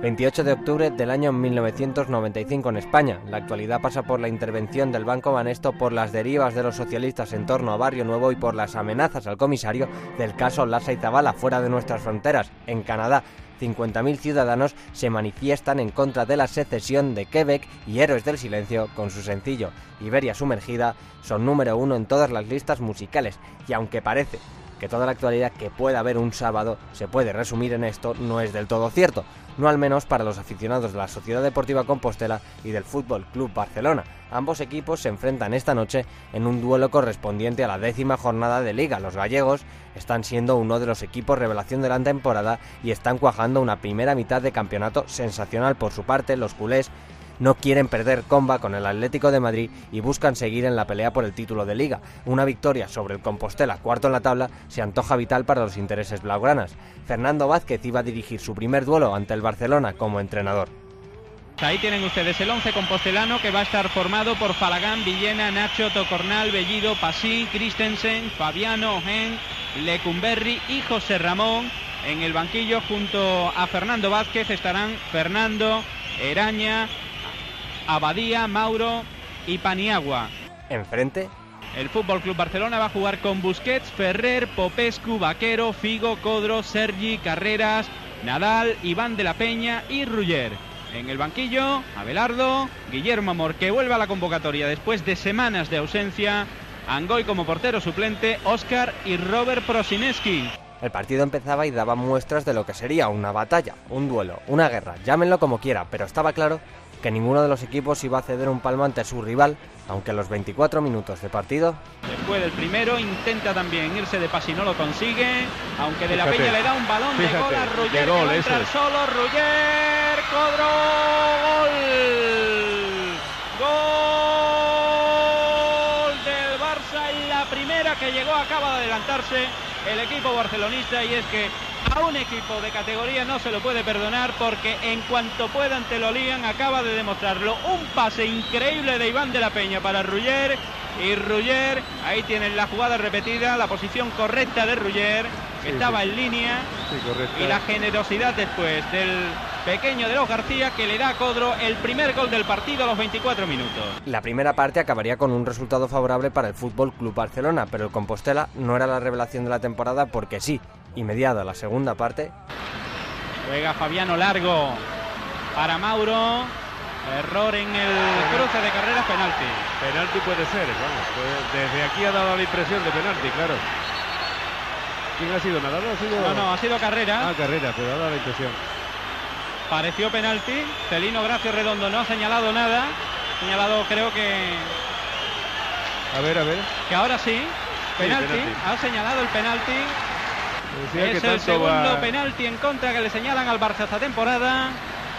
...28 de octubre del año 1995 en España... ...la actualidad pasa por la intervención del Banco Banesto... ...por las derivas de los socialistas en torno a Barrio Nuevo... ...y por las amenazas al comisario del caso Lasa y Zabala... ...fuera de nuestras fronteras, en Canadá... 50.000 ciudadanos se manifiestan en contra de la secesión de Quebec y Héroes del Silencio con su sencillo Iberia Sumergida son número 1 en todas las listas musicales, y aunque parece que toda la actualidad que pueda haber un sábado se puede resumir en esto, no es del todo cierto, no al menos para los aficionados de la Sociedad Deportiva Compostela y del Fútbol Club Barcelona. Ambos equipos se enfrentan esta noche en un duelo correspondiente a la 10ª jornada de Liga. Los gallegos están siendo uno de los equipos revelación de la temporada y están cuajando una primera mitad de campeonato sensacional. Por su parte, los culés no quieren perder comba con el Atlético de Madrid y buscan seguir en la pelea por el título de Liga. Una victoria sobre el Compostela, 4º en la tabla, se antoja vital para los intereses blaugranas. Fernando Vázquez iba a dirigir su primer duelo ante el Barcelona como entrenador. Ahí tienen ustedes el 11 compostelano que va a estar formado por Falagán, Villena, Nacho, Tocornal, Bellido, Pasín, Christensen, Fabiano, Ogen, Lecumberri y José Ramón. En el banquillo junto a Fernando Vázquez estarán Fernando, Eraña, Abadía, Mauro y Paniagua. Enfrente, el Fútbol Club Barcelona va a jugar con Busquets, Ferrer, Popescu, Vaquero, Figo, Codro, Sergi, Carreras, Nadal, Iván de la Peña y Ruller. En el banquillo, Abelardo, Guillermo Amor, que vuelve a la convocatoria después de semanas de ausencia, Angoy como portero suplente, Óscar y Robert Prosineski. El partido empezaba y daba muestras de lo que sería una batalla, un duelo, una guerra, llámenlo como quiera, pero estaba claro que ninguno de los equipos iba a ceder un palmo ante su rival, aunque en los 24 minutos de partido... Después del primero intenta también irse de pase y no lo consigue, aunque de la Peña le da un balón de gol a Ruller, que va a entrar solo, Ruller, Codro, gol del Barça en la primera que llegó acaba de adelantarse el equipo barcelonista, y es que a un equipo de categoría no se lo puede perdonar, porque en cuanto puedan te lo lían. Acaba de demostrarlo, un pase increíble de Iván de la Peña para Ruller, y Ruller, ahí tienen la jugada repetida, la posición correcta de Ruller, que sí, estaba en línea, sí, y la generosidad después del pequeño de los García, que le da a Codro el primer gol del partido a los 24 minutos. La primera parte acabaría con un resultado favorable para el Fútbol Club Barcelona, pero el Compostela no era la revelación de la temporada porque sí, y mediada la segunda parte. Juega Fabiano Largo para Mauro, error en el cruce de carreras, penalti. Penalti puede ser, vamos, pues desde aquí ha dado la impresión de penalti, claro. ¿Quién ha sido? ¿Nadal? No, ha sido Carrera. Ah, Carrera, pero ha dado la impresión. Pareció penalti. Celino Gracio Redondo no ha señalado nada. Señalado, creo que... A ver. Que ahora sí. Penalti. Ha señalado el penalti. Es el segundo penalti en contra que le señalan al Barça esta temporada.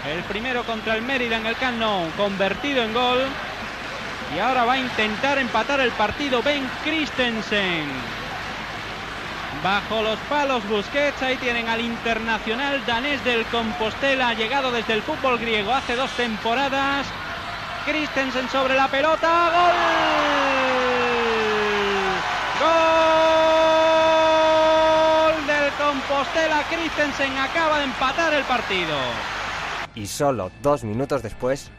El primero contra el Mérida en el Camp Nou, convertido en gol. Y ahora va a intentar empatar el partido Ben Christensen. Bajo los palos Busquets, ahí tienen al internacional danés del Compostela, llegado desde el fútbol griego hace 2 temporadas. Christensen sobre la pelota, ¡gol! ¡Gol del Compostela! Christensen acaba de empatar el partido. Y solo 2 minutos después...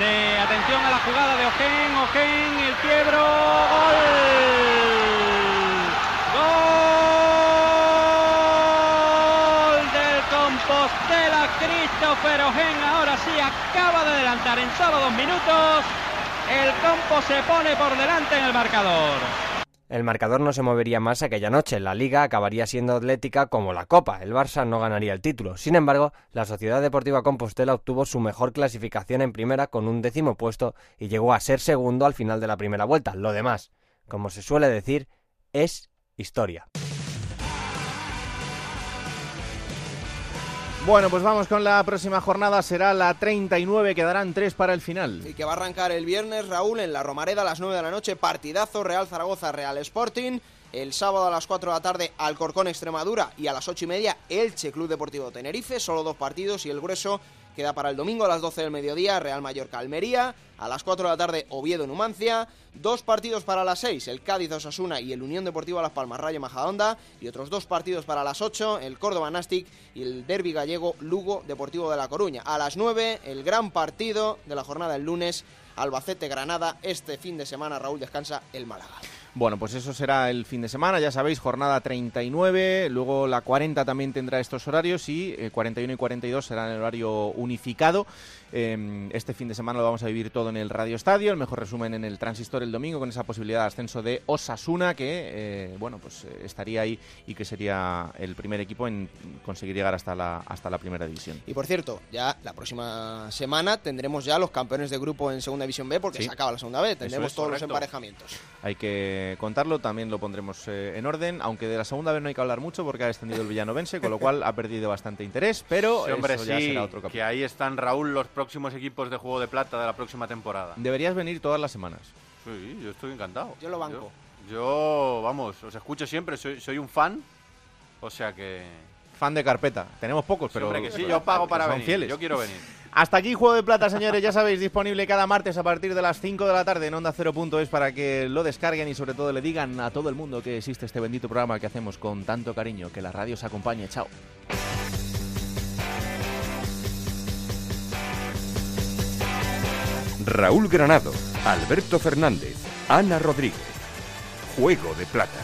De atención a la jugada de Ogen, el quiebro, ¡gol! Compostela, Christopher Ogen, ahora sí acaba de adelantar en solo 2 minutos. El campo se pone por delante en el marcador. El marcador no se movería más aquella noche. La Liga acabaría siendo atlética como la Copa. El Barça no ganaría el título. Sin embargo, la Sociedad Deportiva Compostela obtuvo su mejor clasificación en primera con un 10.º puesto y llegó a ser segundo al final de la primera vuelta. Lo demás, como se suele decir, es historia. Bueno, pues vamos con la próxima jornada, será la 39, quedarán 3 para el final. Y que va a arrancar el viernes, Raúl, en la Romareda a las 9 de la noche, partidazo Real Zaragoza, Real Sporting. El sábado a las 4 de la tarde, Alcorcón, Extremadura, y a las 8:30, Elche, Club Deportivo Tenerife, solo 2 partidos, y el grueso queda para el domingo a las 12 del mediodía, Real Mallorca, Almería, a las 4 de la tarde, Oviedo, Numancia, 2 partidos para las 6, el Cádiz, Osasuna, y el Unión Deportiva Las Palmas, Rayo Majadahonda, y otros 2 partidos para las 8, el Córdoba, Nástic, y el derbi gallego, Lugo, Deportivo de la Coruña. A las 9, el gran partido de la jornada del lunes, Albacete, Granada. Este fin de semana, Raúl, descansa el Málaga. Bueno, pues eso será el fin de semana, ya sabéis, jornada 39, luego la 40 también tendrá estos horarios y 41 y 42 serán el horario unificado. Este fin de semana lo vamos a vivir todo en el Radio Estadio, el mejor resumen en el Transistor el domingo, con esa posibilidad de ascenso de Osasuna, que estaría ahí y que sería el primer equipo en conseguir llegar hasta la primera división. Y por cierto, ya la próxima semana tendremos ya los campeones de grupo en segunda división B, porque sí, se acaba la segunda B, tendremos todos correcto. Los emparejamientos. Hay que contarlo, también lo pondremos en orden, aunque de la segunda vez no hay que hablar mucho porque ha descendido el Villanovense, con lo cual ha perdido bastante interés, pero sí, hombre, eso ya será otro capítulo. Que ahí están, Raúl, los próximos equipos de Juego de Plata de la próxima temporada. Deberías venir todas las semanas. Sí, yo estoy encantado. Yo lo banco. Yo vamos, os escucho siempre, soy un fan, o sea que... Fan de carpeta, tenemos pocos, pero... Siempre que sí, yo pago para venir, fieles. Yo quiero venir. Hasta aquí Juego de Plata, señores, ya sabéis, disponible cada martes a partir de las 5 de la tarde en Onda0.es para que lo descarguen y sobre todo le digan a todo el mundo que existe este bendito programa que hacemos con tanto cariño. Que la radio os acompañe, chao. Raúl Granado, Alberto Fernández, Ana Rodríguez. Juego de Plata.